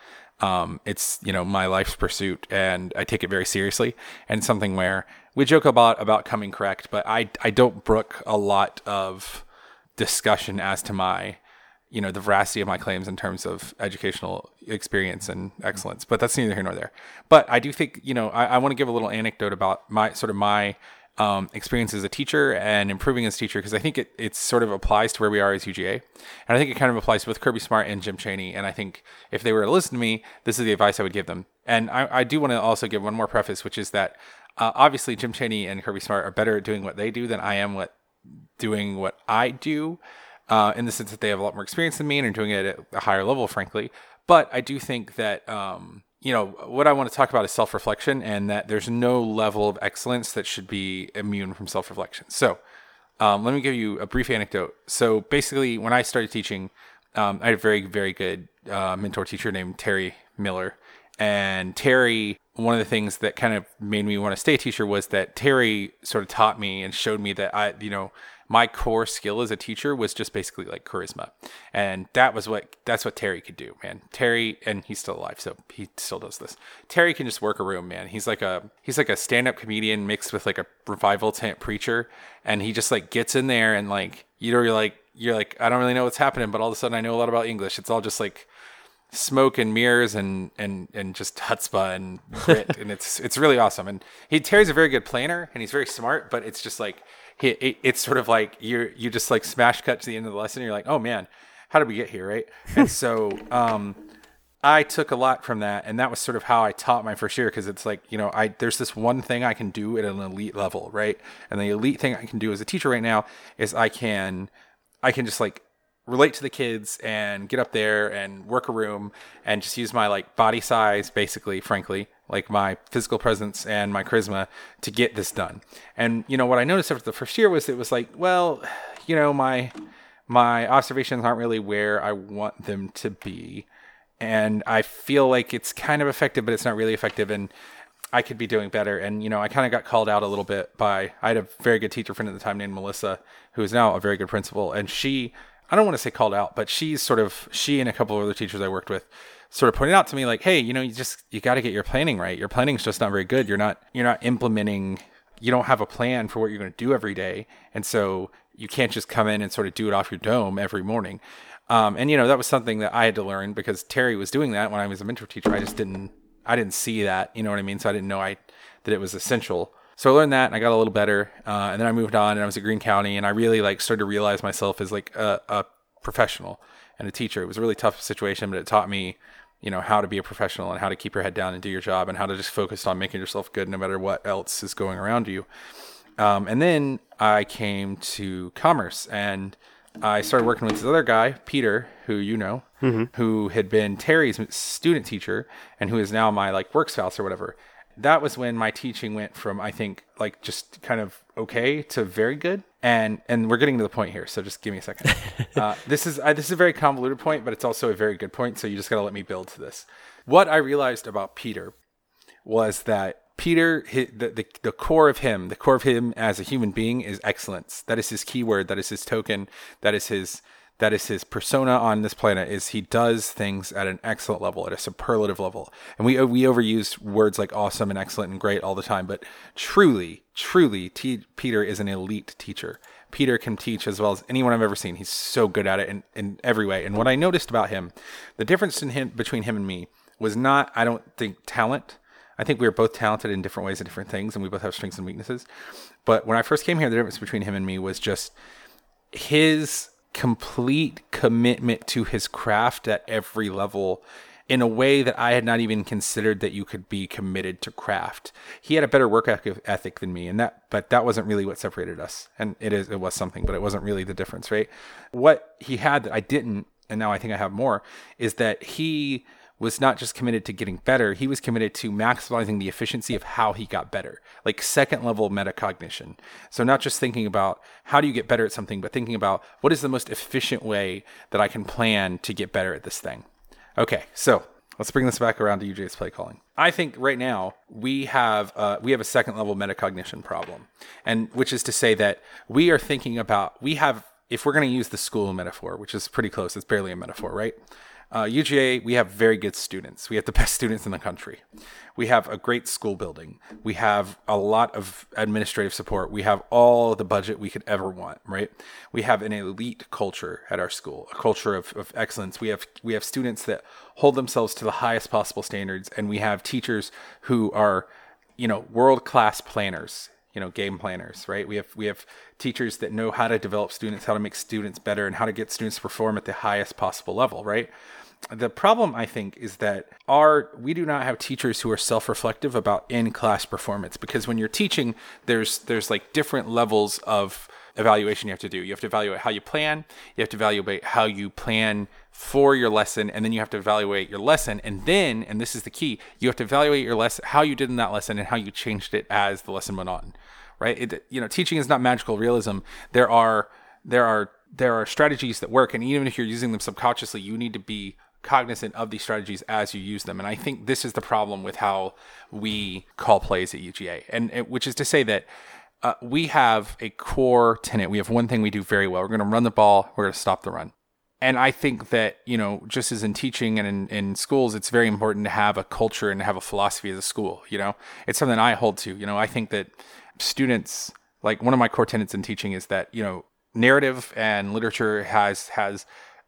Um, it's, you know, my life's pursuit, and I take it very seriously. And something where we joke about, about coming correct, but I, I don't brook a lot of discussion as to my, you know, the veracity of my claims in terms of educational experience and excellence, but that's neither here nor there. But I do think, you know, I, I want to give a little anecdote about my sort of my um, experience as a teacher and improving as a teacher, because I think it, it sort of applies to where we are as U G A. And I think it kind of applies to both Kirby Smart and Jim Chaney. And I think if they were to listen to me, this is the advice I would give them. And I, I do want to also give one more preface, which is that uh, obviously Jim Chaney and Kirby Smart are better at doing what they do than I am what doing what I do. Uh, in the sense that they have a lot more experience than me and are doing it at a higher level, frankly. But I do think that, um, you know, what I want to talk about is self-reflection, and that there's no level of excellence that should be immune from self-reflection. So um, let me give you a brief anecdote. So basically, when I started teaching, um, I had a very, very good uh, mentor teacher named Terry Miller. And Terry, one of the things that kind of made me want to stay a teacher was that Terry sort of taught me and showed me that I, you know, my core skill as a teacher was just basically like charisma. And that was what, that's what Terry could do, man. Terry, and he's still alive, so he still does this. Terry can just work a room, man. He's like a, he's like a stand-up comedian mixed with like a revival tent preacher. And he just like gets in there and like, you know, you're like, you're like, I don't really know what's happening, but all of a sudden I know a lot about English. It's all just like smoke and mirrors and, and, and just chutzpah and grit. And it's, it's really awesome. And he, Terry's a very good planner and he's very smart, but it's just like, it's sort of like you you just like smash cut to the end of the lesson. And you're like, oh man, how did we get here, right? And so um, I took a lot from that, and that was sort of how I taught my first year, because it's like, you know, I there's this one thing I can do at an elite level, right? And the elite thing I can do as a teacher right now is I can I can just like relate to the kids and get up there and work a room and just use my like body size, basically, frankly, like my physical presence and my charisma to get this done. And, you know, what I noticed after the first year was it was like, well, you know, my, my observations aren't really where I want them to be. And I feel like it's kind of effective, but it's not really effective. And I could be doing better. And, you know, I kind of got called out a little bit by, I had a very good teacher friend at the time named Melissa, who is now a very good principal. And she, I don't want to say called out, but she's sort of, she and a couple of other teachers I worked with sort of pointed out to me like, hey, you know, you just, you got to get your planning right. Your planning's just not very good. You're not, you're not implementing, you don't have a plan for what you're going to do every day. And so you can't just come in and sort of do it off your dome every morning. Um, and, you know, that was something that I had to learn because Terry was doing that when I was a mentor teacher. I just didn't, I didn't see that, you know what I mean? So I didn't know I, that it was essential. So I learned that and I got a little better. Uh, and then I moved on and I was at Greene County and I really like started to realize myself as like a, a professional and a teacher. It was a really tough situation, but it taught me, you know, how to be a professional and how to keep your head down and do your job and how to just focus on making yourself good no matter what else is going around you. Um, and then I came to Commerce and I started working with this other guy, Peter, who you know, mm-hmm. who had been Terry's student teacher and who is now my like work spouse or whatever. that was when my teaching went from, I think, like just kind of okay to very good. And and we're getting to the point here, so just give me a second. Uh, this is uh, this is a very convoluted point, but it's also a very good point, so you just got to let me build to this. What I realized about Peter was that Peter, his, the, the the core of him, the core of him as a human being is excellence. That is his keyword. That is his token. That is his that is his persona on this planet. Is he does things at an excellent level, at a superlative level. And we we overuse words like awesome and excellent and great all the time. But truly, truly, T- Peter is an elite teacher. Peter can teach as well as anyone I've ever seen. He's so good at it in, in every way. And what I noticed about him, the difference in him between him and me was not, I don't think, talent. I think we were both talented in different ways at different things, and we both have strengths and weaknesses. But when I first came here, the difference between him and me was just his complete commitment to his craft at every level in a way that I had not even considered that you could be committed to craft. He had a better work ethic than me, and that, but that wasn't really what separated us. And it is, it was something, but it wasn't really the difference, right? What he had that I didn't, and now I think I have more, is that he was not just committed to getting better, he was committed to maximizing the efficiency of how he got better, like second level metacognition. So not just thinking about how do you get better at something, but thinking about what is the most efficient way that I can plan to get better at this thing. Okay, so let's bring this back around to U G A's play calling. I think right now we have uh, we have a second level metacognition problem, and which is to say that we are thinking about, we have, if we're going to use the school metaphor, which is pretty close, it's barely a metaphor, right? Uh, U G A, we have very good students. We have the best students in the country. We have a great school building. We have a lot of administrative support. We have all the budget we could ever want, right? We have an elite culture at our school, a culture of, of excellence. We have we have students that hold themselves to the highest possible standards, and we have teachers who are, you know, world-class planners. You know, game planners, right? We have we have teachers that know how to develop students, how to make students better, and how to get students to perform at the highest possible level, right? The problem, I think, is that our we do not have teachers who are self-reflective about in-class performance, because when you're teaching, there's there's like different levels of evaluation you have to do. You have to evaluate how you plan, you have to evaluate how you plan for your lesson, and then you have to evaluate your lesson, and then, and this is the key, you have to evaluate your lesson, how you did in that lesson, and how you changed it as the lesson went on, right? It, you know, teaching is not magical realism. There are there are there are strategies that work, and even if you're using them subconsciously, you need to be cognizant of these strategies as you use them. And I think this is the problem with how we call plays at U G A, and it, which is to say that Uh, we have a core tenet. We have one thing we do very well. We're going to run the ball. We're going to stop the run. And I think that, you know, just as in teaching and in, in schools, it's very important to have a culture and to have a philosophy as a school. You know, it's something I hold to. You know, I think that students, like one of my core tenets in teaching is that, you know, narrative and literature has, has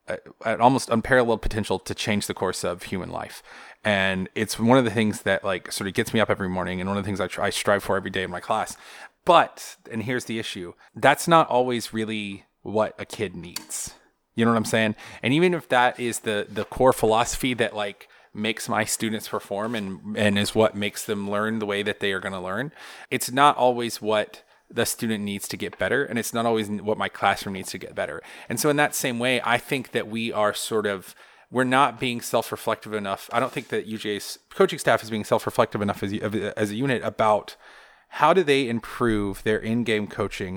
a, an almost unparalleled potential to change the course of human life. And it's one of the things that like sort of gets me up every morning, and one of the things I, try, I strive for every day in my class. But, and here's the issue, that's not always really what a kid needs. You know what I'm saying? And even if that is the the core philosophy that like makes my students perform and, and is what makes them learn the way that they are going to learn, it's not always what the student needs to get better. And it's not always what my classroom needs to get better. And so in that same way, I think that we are sort of, we're not being self-reflective enough. I don't think that U G A's coaching staff is being self-reflective enough as as a unit about how do they improve their in-game coaching,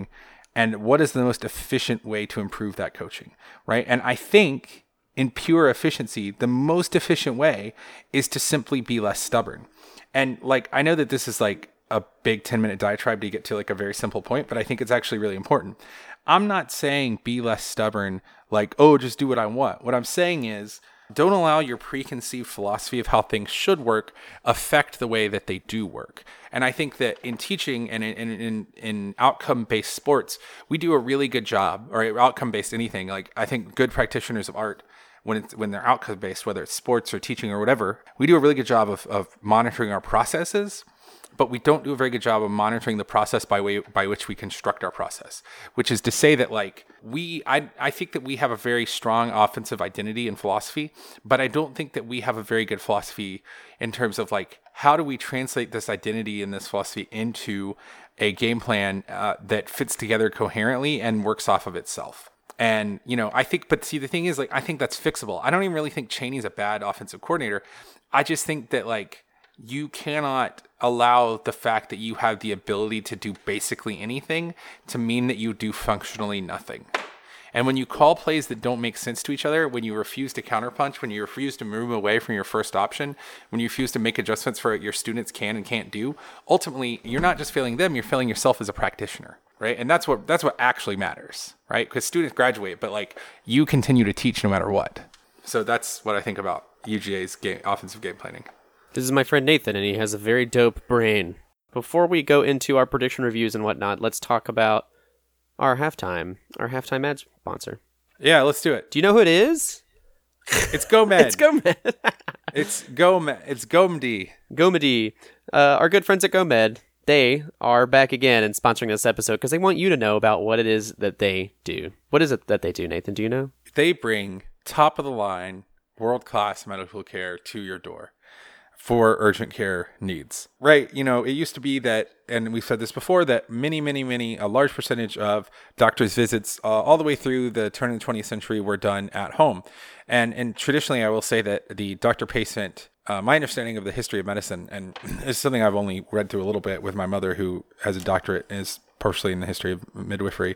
and what is the most efficient way to improve that coaching, right? And I think in pure efficiency, the most efficient way is to simply be less stubborn. And like, I know that this is like a big ten minute diatribe to get to like a very simple point, but I think it's actually really important. I'm not saying be less stubborn, like, oh, just do what I want. What I'm saying is, don't allow your preconceived philosophy of how things should work affect the way that they do work. And I think that in teaching and in in, in outcome-based sports, we do a really good job, or outcome-based anything. Like I think good practitioners of art, when it's, when they're outcome-based, whether it's sports or teaching or whatever, we do a really good job of, of monitoring our processes, but we don't do a very good job of monitoring the process by way by which we construct our process, which is to say that like we, I, I think that we have a very strong offensive identity and philosophy, but I don't think that we have a very good philosophy in terms of like, how do we translate this identity and this philosophy into a game plan uh, that fits together coherently and works off of itself? And, you know, I think, but see, the thing is like, I think that's fixable. I don't even really think Chaney's a bad offensive coordinator. I just think that like, you cannot allow the fact that you have the ability to do basically anything to mean that you do functionally nothing. And when you call plays that don't make sense to each other, when you refuse to counterpunch, when you refuse to move away from your first option, when you refuse to make adjustments for what your students can and can't do, ultimately, you're not just failing them, you're failing yourself as a practitioner, right? And that's what that's what actually matters, right? Because students graduate, but like you continue to teach no matter what. So that's what I think about U G A's game, offensive game planning. This is my friend Nathan, and he has a very dope brain. Before we go into our prediction reviews and whatnot, let's talk about Our halftime, our halftime ad sponsor. Yeah, let's do it. Do you know who it is? It's GoMed. It's GoMed. it's GoMed. It's GoMD. GoMD. Uh, our good friends at GoMed, they are back again and sponsoring this episode because they want you to know about what it is that they do. What is it that they do, Nathan? Do you know? They bring top-of-the-line, world-class medical care to your door for urgent care needs, right? You know, it used to be that, and we've said this before, that many, many, many, a large percentage of doctors' visits uh, all the way through the turn of the twentieth century were done at home. And and traditionally, I will say that the doctor-patient, uh, my understanding of the history of medicine, and it's something I've only read through a little bit with my mother, who has a doctorate and is partially in the history of midwifery.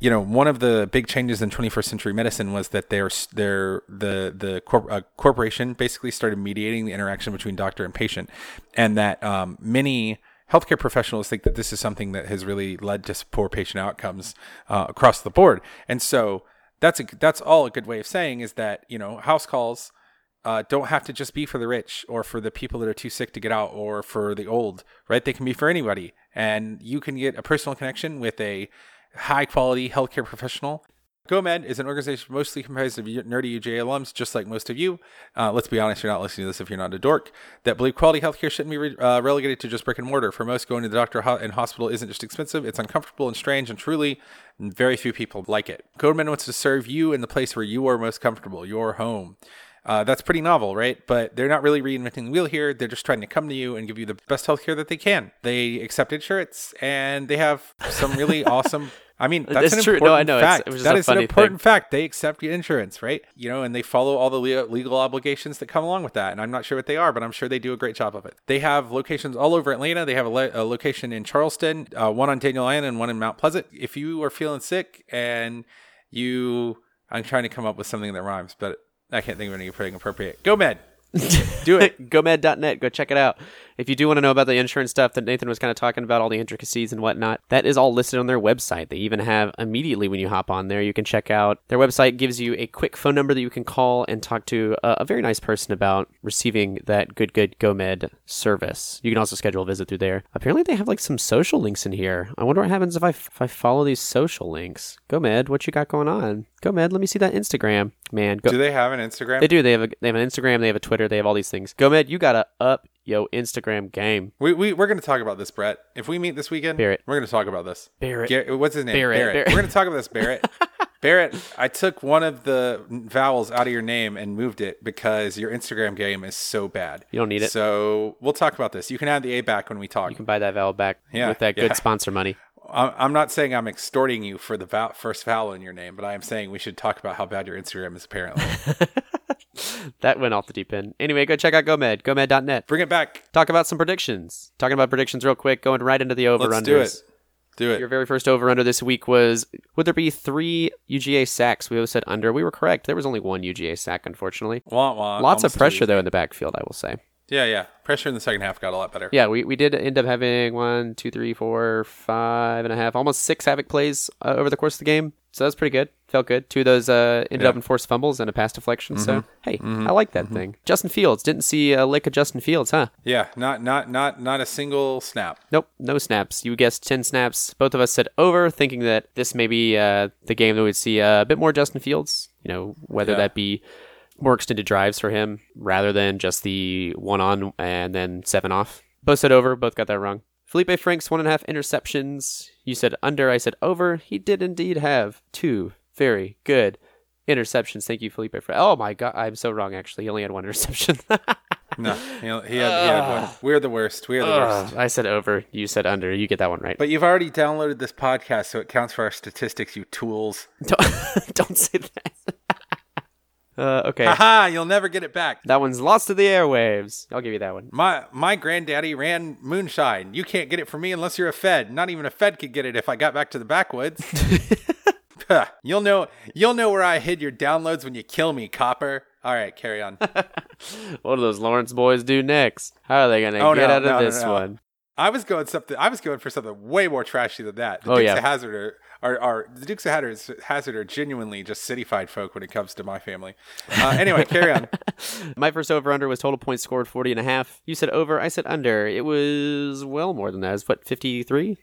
You know, one of the big changes in twenty-first century medicine was that they're, they're, the the corp, uh, corporation basically started mediating the interaction between doctor and patient, and that um, many healthcare professionals think that this is something that has really led to poor patient outcomes uh, across the board. And so that's a, that's all a good way of saying is that, you know, house calls uh, don't have to just be for the rich or for the people that are too sick to get out or for the old, right? They can be for anybody, and you can get a personal connection with a high-quality healthcare professional. GoMed is an organization mostly comprised of nerdy U G A alums, just like most of you. Uh, let's be honest, you're not listening to this if you're not a dork, that believe quality healthcare shouldn't be re- uh, relegated to just brick and mortar. For most, going to the doctor ho- and hospital isn't just expensive, it's uncomfortable and strange, and truly, very few people like it. GoMed wants to serve you in the place where you are most comfortable, your home. Uh, that's pretty novel, right? But they're not really reinventing the wheel here. They're just trying to come to you and give you the best healthcare that they can. They accept insurance, and they have some really awesome... I mean, that's it's an important true. No, I know. fact. It's, it's that is an important thing. fact. They accept insurance, right? You know, and they follow all the le- legal obligations that come along with that. And I'm not sure what they are, but I'm sure they do a great job of it. They have locations all over Atlanta. They have a, le- a location in Charleston, uh, one on Daniel Island, and one in Mount Pleasant. If you are feeling sick and you... I'm trying to come up with something that rhymes, but... I can't think of anything appropriate. GoMed. Do it. GoMed dot net. Go check it out. If you do want to know about the insurance stuff that Nathan was kind of talking about, all the intricacies and whatnot, that is all listed on their website. They even have immediately when you hop on there, you can check out. Their website gives you a quick phone number that you can call and talk to a, a very nice person about receiving that good, good GoMed service. You can also schedule a visit through there. Apparently, they have like some social links in here. I wonder what happens if I, if I follow these social links. GoMed, what you got going on? GoMed, let me see that Instagram. Man, go- do they have an Instagram? They do. They have a, they have an Instagram. They have a Twitter. They have all these things. GoMed, you gotta up yo Instagram game. We we we're gonna talk about this, Brett. If we meet this weekend, Barrett, we're gonna talk about this. Barrett, Garrett, what's his name? Barrett. Barrett. Barrett. We're gonna talk about this, Barrett. Barrett, I took one of the vowels out of your name and moved it because your Instagram game is so bad. You don't need it. So we'll talk about this. You can add the A back when we talk. You can buy that vowel back yeah, with that good yeah. sponsor money. I'm not saying I'm extorting you for the vow- first vowel in your name, but I am saying we should talk about how bad your Instagram is apparently. That went off the deep end. Anyway, go check out GoMed, GoMed dot net. Bring it back. Talk about some predictions. Talking about predictions real quick, going right into the over-unders. Let's do it. Do it. Your very first over-under this week was, would there be three U G A sacks? We always said under. We were correct. There was only one U G A sack, unfortunately. Wah, wah, Lots of pressure, though, in the backfield, I will say. Yeah, yeah. Pressure in the second half got a lot better. Yeah, we, we did end up having one, two, three, four, five and a half, almost six Havoc plays uh, over the course of the game. So that's pretty good. Felt good. Two of those uh, ended yeah. up in forced fumbles and a pass deflection. Mm-hmm. So, hey, mm-hmm. I like that mm-hmm. thing. Justin Fields. Didn't see a lick of Justin Fields, huh? Yeah, not not not not a single snap. Nope, no snaps. You guessed ten snaps. Both of us said over, thinking that this may be uh, the game that we'd see a bit more Justin Fields, you know, whether yeah. that be... more extended drives for him rather than just the one on and then seven off. Both said over, both got that wrong. Felipe Franks, one and a half interceptions. You said under, I said over. He did indeed have two very good interceptions. Thank you, Felipe Franks. Oh my God, I'm so wrong actually. He only had one interception. No, he had, he had one. We're the worst. We're the uh, worst. I said over. You said under. You get that one right. But you've already downloaded this podcast, so it counts for our statistics, you tools. Don't, don't say that. Uh, okay. Haha, you'll never get it back. That one's lost to the airwaves. I'll give you that one. My my granddaddy ran moonshine. You can't get it from me unless you're a Fed. Not even a Fed could get it if I got back to the backwoods. You'll know you'll know where I hid your downloads when you kill me, copper. All right, carry on. What do those Lawrence boys do next? How are they going to oh, get no, out of no, this no, no. one? I was going something. I was going for something way more trashy than that. The oh, Dukes yeah. of Hazzard are, are, are the Dukes of Hazzard are genuinely just cityfied folk when it comes to my family. Uh, anyway, carry on. My first over under was total points scored forty and a half. You said over. I said under. It was well more than that. It was what, fifty-three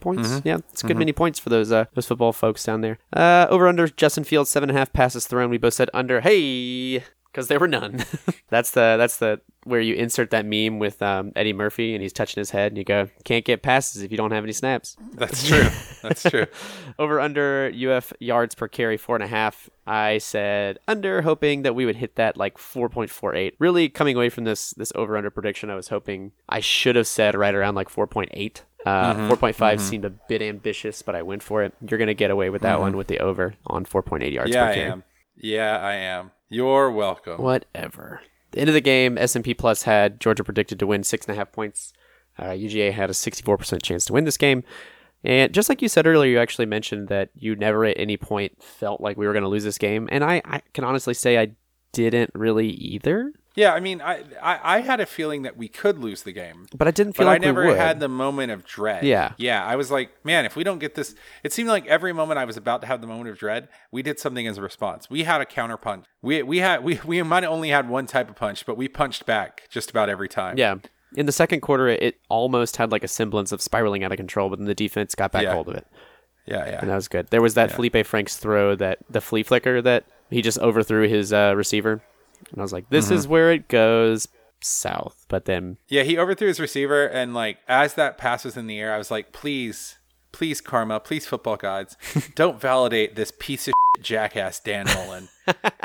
points. Mm-hmm. Yeah, it's a good mm-hmm. many points for those uh, those football folks down there. Uh, over under. Justin Fields seven and a half passes thrown. We both said under. Hey. Because there were none. that's the that's the where you insert that meme with um, Eddie Murphy and he's touching his head and you go, can't get passes if you don't have any snaps. That's true. That's true. Over under U F yards per carry, four and a half. I said under, hoping that we would hit that like four point four eight. Really coming away from this this over under prediction, I was hoping I should have said right around like four point eight. Uh, mm-hmm. four point five mm-hmm. seemed a bit ambitious, but I went for it. You're going to get away with that mm-hmm. one with the over on four point eight yards yeah, per carry. Yeah, I am. Yeah, I am. You're welcome. Whatever. The end of the game, S and P Plus had Georgia predicted to win six and a half points. Uh, U G A had a sixty-four percent chance to win this game. And just like you said earlier, you actually mentioned that you never at any point felt like we were going to lose this game. And I, I can honestly say I didn't really either. Yeah, I mean, I, I, I had a feeling that we could lose the game. But I didn't feel but like I never we would. had the moment of dread. Yeah. Yeah, I was like, man, if we don't get this... It seemed like every moment I was about to have the moment of dread, we did something as a response. We had a counter punch. We, we, had, we, we might have only had one type of punch, but we punched back just about every time. Yeah. In the second quarter, it almost had like a semblance of spiraling out of control, but then the defense got back yeah. hold of it. Yeah, yeah. And that was good. There was that yeah. Felipe Franks throw, that the flea flicker that he just overthrew his uh, receiver. And I was like, this mm-hmm. is where it goes south. But then... Yeah, he overthrew his receiver. And like, as that pass was in the air, I was like, please, please, karma, please, football gods, don't validate this piece of shit jackass Dan Mullen.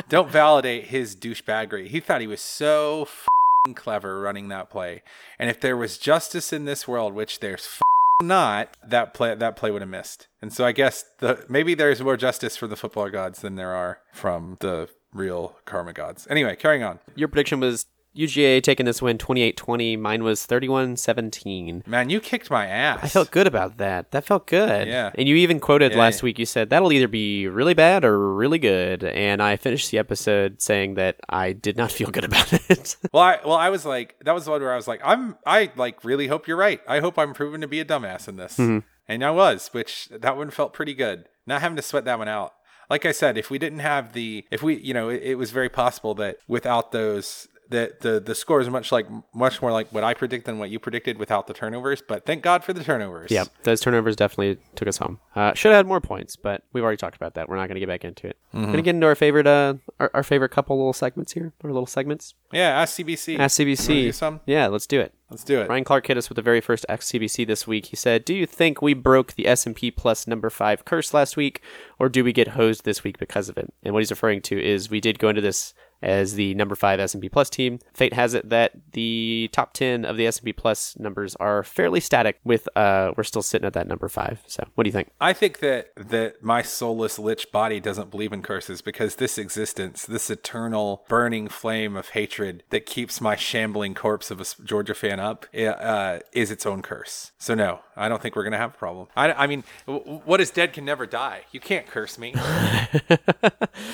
Don't validate his douchebaggery. He thought he was so f***ing clever running that play. And if there was justice in this world, which there's f***ing not, that play that play would have missed. And so I guess the maybe there's more justice for the football gods than there are from the... real karma gods. Anyway, carrying on. Your prediction was U G A taking this win twenty-eight twenty. Mine was thirty-one seventeen. Man, you kicked my ass. I felt good about that. That felt good. Yeah. And you even quoted yeah, last yeah. week, you said, that'll either be really bad or really good. And I finished the episode saying that I did not feel good about it. well, I, well, I was like, that was the one where I was like, I'm, I like really hope you're right. I hope I'm proven to be a dumbass in this. Mm-hmm. And I was, which that one felt pretty good. Not having to sweat that one out. Like I said, if we didn't have the, if we, you know, it, it was very possible that without those, that the the score is much like, much more like what I predict than what you predicted without the turnovers. But thank God for the turnovers. Yeah, those turnovers definitely took us home. Uh, should have had more points, but we've already talked about that. We're not going to get back into it. Mm-hmm. We're going to get into our favorite, uh, our, our favorite couple little segments here, our little segments. Yeah, Ask C B C. Ask C B C. You wanna do some? Yeah, let's do it. Let's do it. Ryan Clark hit us with the very first X C B C this week. He said, do you think we broke the S and P Plus number five curse last week, or do we get hosed this week because of it? And what he's referring to is we did go into this as the number five S and P Plus team. Fate has it that the top ten of the S and P Plus numbers are fairly static with, uh, we're still sitting at that number five. So what do you think? I think that, that my soulless lich body doesn't believe in curses because this existence, this eternal burning flame of hatred that keeps my shambling corpse of a Georgia fan up uh, is its own curse. So no, I don't think we're going to have a problem. I, I mean, w- what is dead can never die. You can't curse me.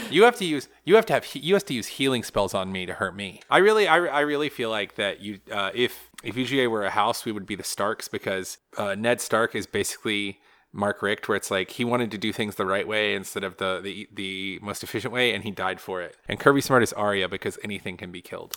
you have to use, you have to have, you have to use healing spells on me to hurt me. I really, I, I really feel like that you, uh, if, if U G A were a house, we would be the Starks because uh, Ned Stark is basically Mark Richt, where it's like he wanted to do things the right way instead of the, the the most efficient way, and he died for it. And Kirby Smart is Arya because anything can be killed.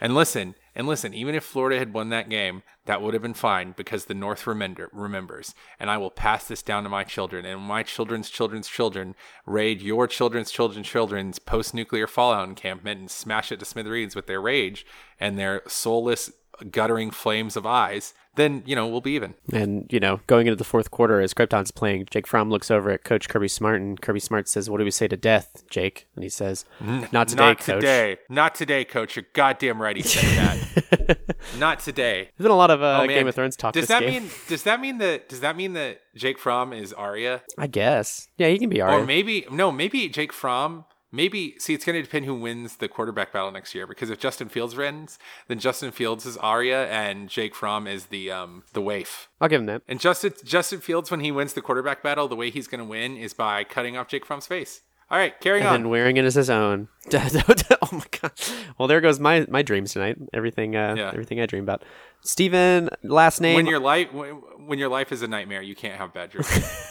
and listen, and listen, even if Florida had won that game, that would have been fine because the North remember, remembers. And I will pass this down to my children, and my children's children's children raid your children's children's children's post-nuclear fallout encampment and smash it to smithereens with their rage and their soulless guttering flames of eyes, then, you know, we'll be even. And, you know, going into the fourth quarter as Krypton's playing, Jake Fromm looks over at Coach Kirby Smart, and Kirby Smart says, what do we say to death, Jake? And he says, not today, not Coach. Not today. Not today, Coach. You're goddamn right he said that. Not today. There's been a lot of uh, oh, Game of Thrones talk does this that game. Mean, does that mean that, does that mean that Jake Fromm is Arya? I guess. Yeah, he can be Arya. Or maybe, no, maybe Jake Fromm Maybe, see, it's going to depend who wins the quarterback battle next year, because if Justin Fields wins, then Justin Fields is Aria and Jake Fromm is the um the waif. I'll give him that. And Justin Justin Fields, when he wins the quarterback battle, the way he's going to win is by cutting off Jake Fromm's face. All right, carrying on. And then wearing it as his own. Oh, my God. Well, there goes my, my dreams tonight. Everything uh, yeah. everything I dream about. Steven, last name. When your, life, when your life is a nightmare, you can't have bad dreams.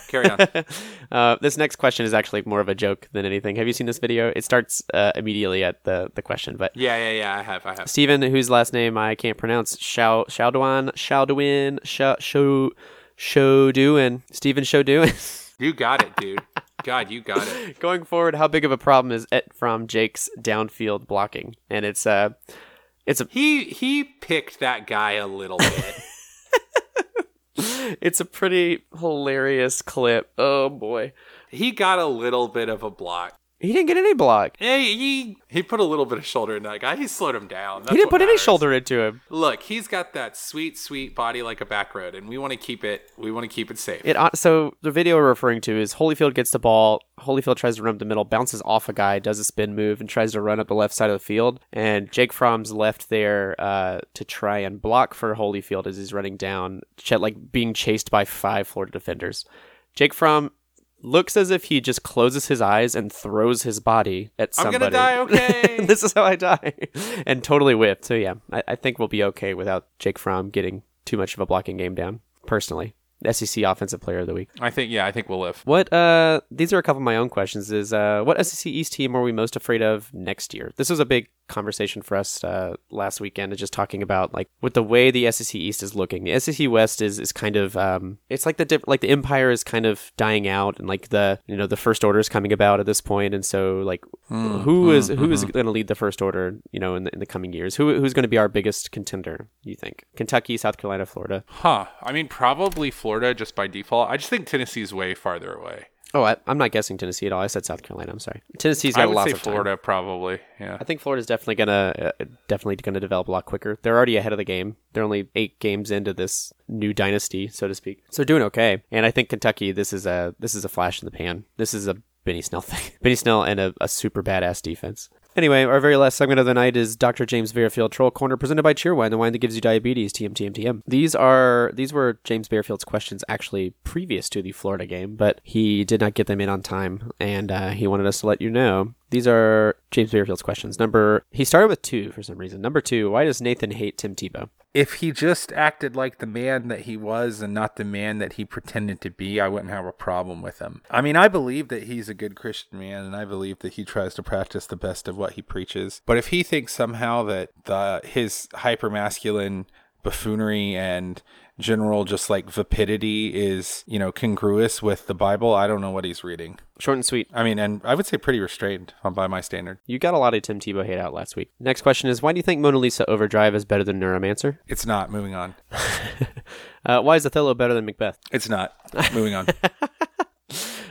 Carry on. Uh, this next question is actually more of a joke than anything. Have you seen this video? It starts uh, immediately at the, the question. But yeah, yeah, yeah. I have. I have. Steven, whose last name I can't pronounce. Shao, Shaoduan, Shaoduan, Shao, Shao, Shaoduan. Steven Shaoduan. You got it, dude. God, you got it. Going forward, how big of a problem is it from Jake's downfield blocking? And it's uh it's a he he picked that guy a little bit. It's a pretty hilarious clip. Oh boy, he got a little bit of a block. He didn't get any block. Hey, he he put a little bit of shoulder in that guy. He slowed him down. That's he didn't put matters. Any shoulder into him. Look, he's got that sweet, sweet body like a back road, and we want to keep it. We want to keep it safe. It so the video we're referring to is Holyfield gets the ball. Holyfield tries to run up the middle, bounces off a guy, does a spin move, and tries to run up the left side of the field. And Jake Fromm's left there uh, to try and block for Holyfield as he's running down, like being chased by five Florida defenders. Jake Fromm looks as if he just closes his eyes and throws his body at somebody. I'm gonna die, okay? This is how I die. And totally whipped. So yeah, I, I think we'll be okay without Jake Fromm getting too much of a blocking game down, personally. S E C Offensive Player of the Week. I think, yeah, I think we'll live. What, uh, these are a couple of my own questions, is uh, what S E C East team are we most afraid of next year? This was a big conversation for us uh, last weekend, just talking about, like, with the way the S E C East is looking. The S E C West is is kind of, um, it's like the diff- like the Empire is kind of dying out, and like the, you know, the First Order is coming about at this point, and so, like, mm, who mm, is who mm-hmm. is going to lead the First Order, you know, in the, in the coming years? Who Who's going to be our biggest contender, you think? Kentucky, South Carolina, Florida? Huh. I mean, probably Florida. Florida just by default. I just think Tennessee's way farther away. Oh, I, I'm not guessing Tennessee at all. I said South Carolina. I'm sorry. Tennessee's got a lot of time. I would say Florida probably. Yeah. I think Florida's definitely gonna uh, definitely gonna develop a lot quicker. They're already ahead of the game. They're only eight games into this new dynasty, so to speak. So doing okay. And I think Kentucky, this is a this is a flash in the pan. This is a Benny Snell thing. Benny Snell and a, a super badass defense. Anyway, our very last segment of the night is Doctor James Bearfield Troll Corner, presented by Cheerwine, the wine that gives you diabetes. T M T M T M. These are these were James Bearfield's questions actually previous to the Florida game, but he did not get them in on time, and uh, he wanted us to let you know. These are James Bearfield's questions. Number he started with two for some reason. Number two, why does Nathan hate Tim Tebow? If he just acted like the man that he was and not the man that he pretended to be, I wouldn't have a problem with him. I mean, I believe that he's a good Christian man, and I believe that he tries to practice the best of what he preaches. But if he thinks somehow that the, his hypermasculine buffoonery and general just like vapidity is, you know, congruous with the Bible, I don't know what he's reading. Short and sweet. I mean, and I would say pretty restrained by my standard. You got a lot of Tim Tebow hate out last week. Next question is, why do you think Mona Lisa Overdrive is better than Neuromancer? It's not. Moving on. uh, why is Othello better than Macbeth? It's not. Moving on.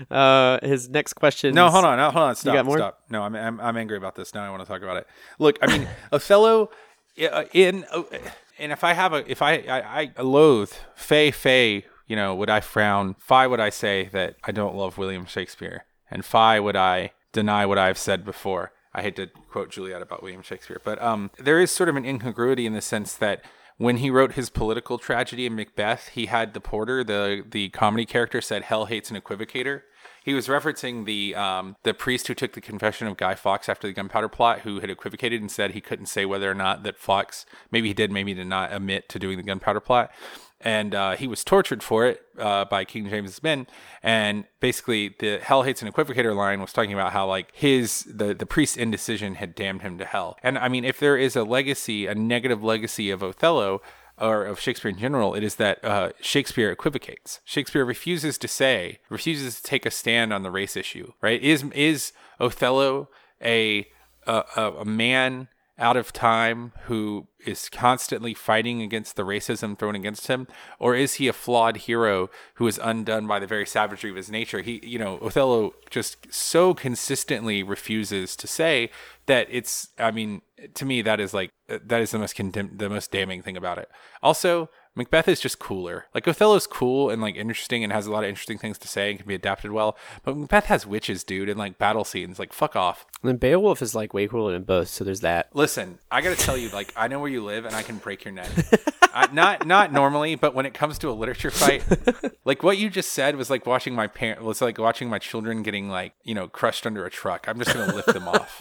Uh, his next question. No, hold on. No, hold on. Stop. You got more? Stop. No, I'm, I'm I'm angry about this. Now I want to talk about it. Look, I mean, Othello in... Oh, and if I have a, if I, I, I loathe, fey, fey, you know, would I frown? Fie would I say that I don't love William Shakespeare? And fie would I deny what I've said before? I hate to quote Juliet about William Shakespeare, but um, there is sort of an incongruity in the sense that when he wrote his political tragedy in Macbeth, he had the porter, the the comedy character, said, "Hell hates an equivocator." He was referencing the um, the priest who took the confession of Guy Fawkes after the Gunpowder Plot, who had equivocated and said he couldn't say whether or not that Fawkes, maybe he did, maybe he did not admit to doing the Gunpowder Plot. And uh, he was tortured for it uh, by King James's men. And basically, the "hell hates an equivocator" line was talking about how, like, his the, the priest's indecision had damned him to hell. And I mean, if there is a legacy, a negative legacy of Othello, or of Shakespeare in general, it is that uh, Shakespeare equivocates. Shakespeare refuses to say, refuses to take a stand on the race issue, right? Is is Othello a a, a man out of time who is constantly fighting against the racism thrown against him? Or is he a flawed hero who is undone by the very savagery of his nature? He, you know, Othello just so consistently refuses to say that it's, I mean, to me, that is like, that is the most condemn, the most damning thing about it. Also, Macbeth is just cooler. Like, Othello's cool and, like, interesting and has a lot of interesting things to say and can be adapted well. But Macbeth has witches, dude, and, like, battle scenes. Like, fuck off. And then Beowulf is, like, way cooler than both, so there's that. Listen, I gotta tell you, like, I know where you live and I can break your neck. I, not not normally, but when it comes to a literature fight, like, what you just said was, like, watching my parents, was, like, watching my children getting, like, you know, crushed under a truck. I'm just gonna lift them off.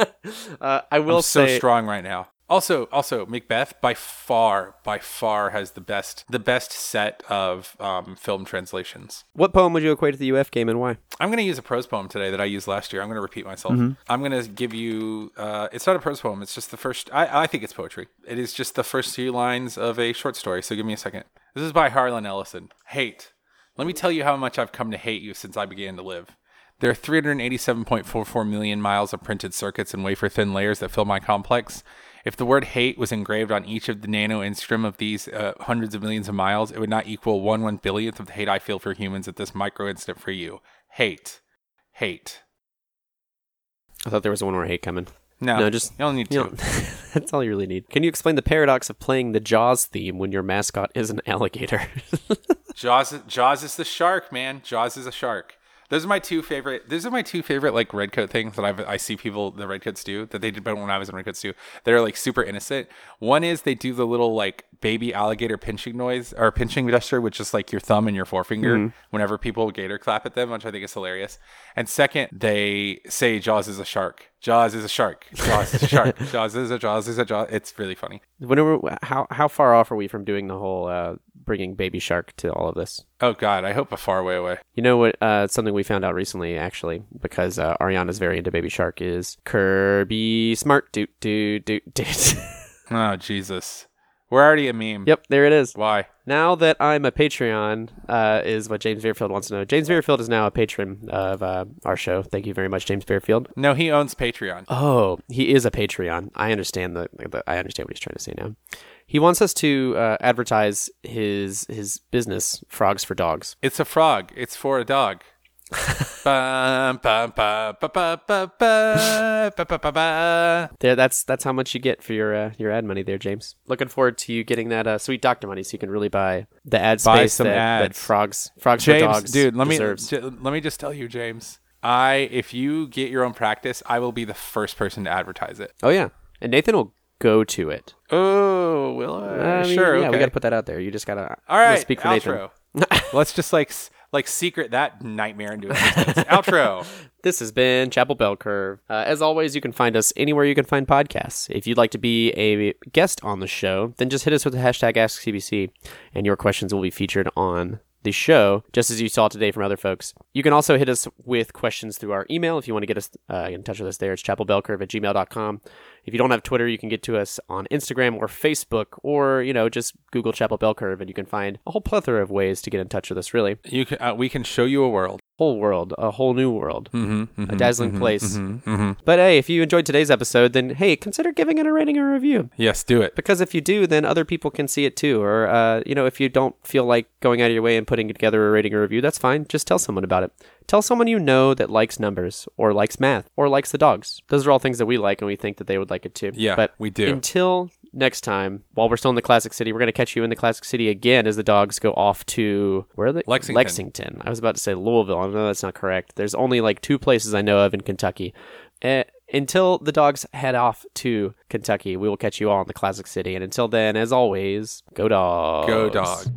Uh, I will I'm say... so strong right now. Also, also Macbeth by far, by far has the best, the best set of um, film translations. What poem would you equate to the U F game and why? I'm going to use a prose poem today that I used last year. I'm going to repeat myself. Mm-hmm. I'm going to give you, uh, it's not a prose poem. It's just the first, I, I think it's poetry. It is just the first few lines of a short story. So give me a second. This is by Harlan Ellison. Hate. Let me tell you how much I've come to hate you since I began to live. There are three hundred eighty-seven point four four million miles of printed circuits and wafer-thin layers that fill my complex. If the word hate was engraved on each of the nano-instrum of these uh, hundreds of millions of miles, it would not equal one one billionth of the hate I feel for humans at this micro-instant for you. Hate. Hate. I thought there was one more hate coming. No, no just, you only need two. You know, that's all you really need. Can you explain the paradox of playing the Jaws theme when your mascot is an alligator? Jaws, Jaws is the shark, man. Jaws is a shark. Those are my two favorite, those are my two favorite, like, redcoat things that I've, I see people, the redcoats do, that they did better when I was in redcoats do, that are, like, super innocent. One is they do the little, like, baby alligator pinching noise, or pinching gesture, which is, like, your thumb and your forefinger mm-hmm. whenever people gator clap at them, which I think is hilarious. And second, they say Jaws is a shark. Jaws is a shark. Jaws is a shark. Jaws is a Jaws is a Jaws. It's really funny. Whenever, how how far off are we from doing the whole uh, bringing Baby Shark to all of this? Oh God, I hope a far way away. You know what? Uh, something we found out recently, actually, because uh, Ariana's very into Baby Shark is Kirby Smart. Doot doot doot doot. Oh Jesus, we're already a meme. Yep, there it is. Why? Now that I'm a Patreon, uh, is what James Veerfield wants to know. James Veerfield is now a patron of uh, our show. Thank you very much, James Veerfield. No, he owns Patreon. Oh, he is a Patreon. I understand the, the I understand what he's trying to say now. He wants us to uh, advertise his his business, Frogs for Dogs. It's a frog. It's for a dog. There, that's that's how much you get for your uh, your ad money there, James. Looking forward to you getting that uh, sweet doctor money, so you can really buy the ad buy space some that, ads. that frogs frogs James, for dogs dude. Let deserves. me j- let me just tell you, James. I if you get your own practice, I will be the first person to advertise it. Oh yeah, and Nathan will go to it. Oh, will I? I mean, sure. Yeah, okay. We got to put that out there. You just gotta all right. Speak for outro. Nathan. Let's just like. Like, secret that nightmare into existence. Outro. This has been Chapel Bell Curve. Uh, as always, you can find us anywhere you can find podcasts. If you'd like to be a guest on the show, then just hit us with the hashtag Ask C B C, and your questions will be featured on the show, just as you saw today from other folks. You can also hit us with questions through our email if you want to get us uh, in touch with us there. It's chapel bell curve at gmail dot com. If you don't have Twitter, you can get to us on Instagram or Facebook, or, you know, just Google Chapel Bell Curve, and you can find a whole plethora of ways to get in touch with us, really. You can, uh, we can show you a world. Whole world, a whole new world, mm-hmm, mm-hmm, a dazzling mm-hmm, place. Mm-hmm, mm-hmm. But hey, if you enjoyed today's episode, then hey, consider giving it a rating or review. Yes, do it. Because if you do, then other people can see it too. Or, uh, you know, if you don't feel like going out of your way and putting together a rating or review, that's fine. Just tell someone about it. Tell someone you know that likes numbers or likes math or likes the dogs. Those are all things that we like and we think that they would like it too. Yeah, but we do. Until next time, while we're still in the Classic City, we're going to catch you in the Classic City again as the dogs go off to, where are they? Lexington. Lexington. I was about to say Louisville. I know that's not correct. There's only like two places I know of in Kentucky. Uh, until the dogs head off to Kentucky, we will catch you all in the Classic City. And until then, as always, go dogs. Go dogs.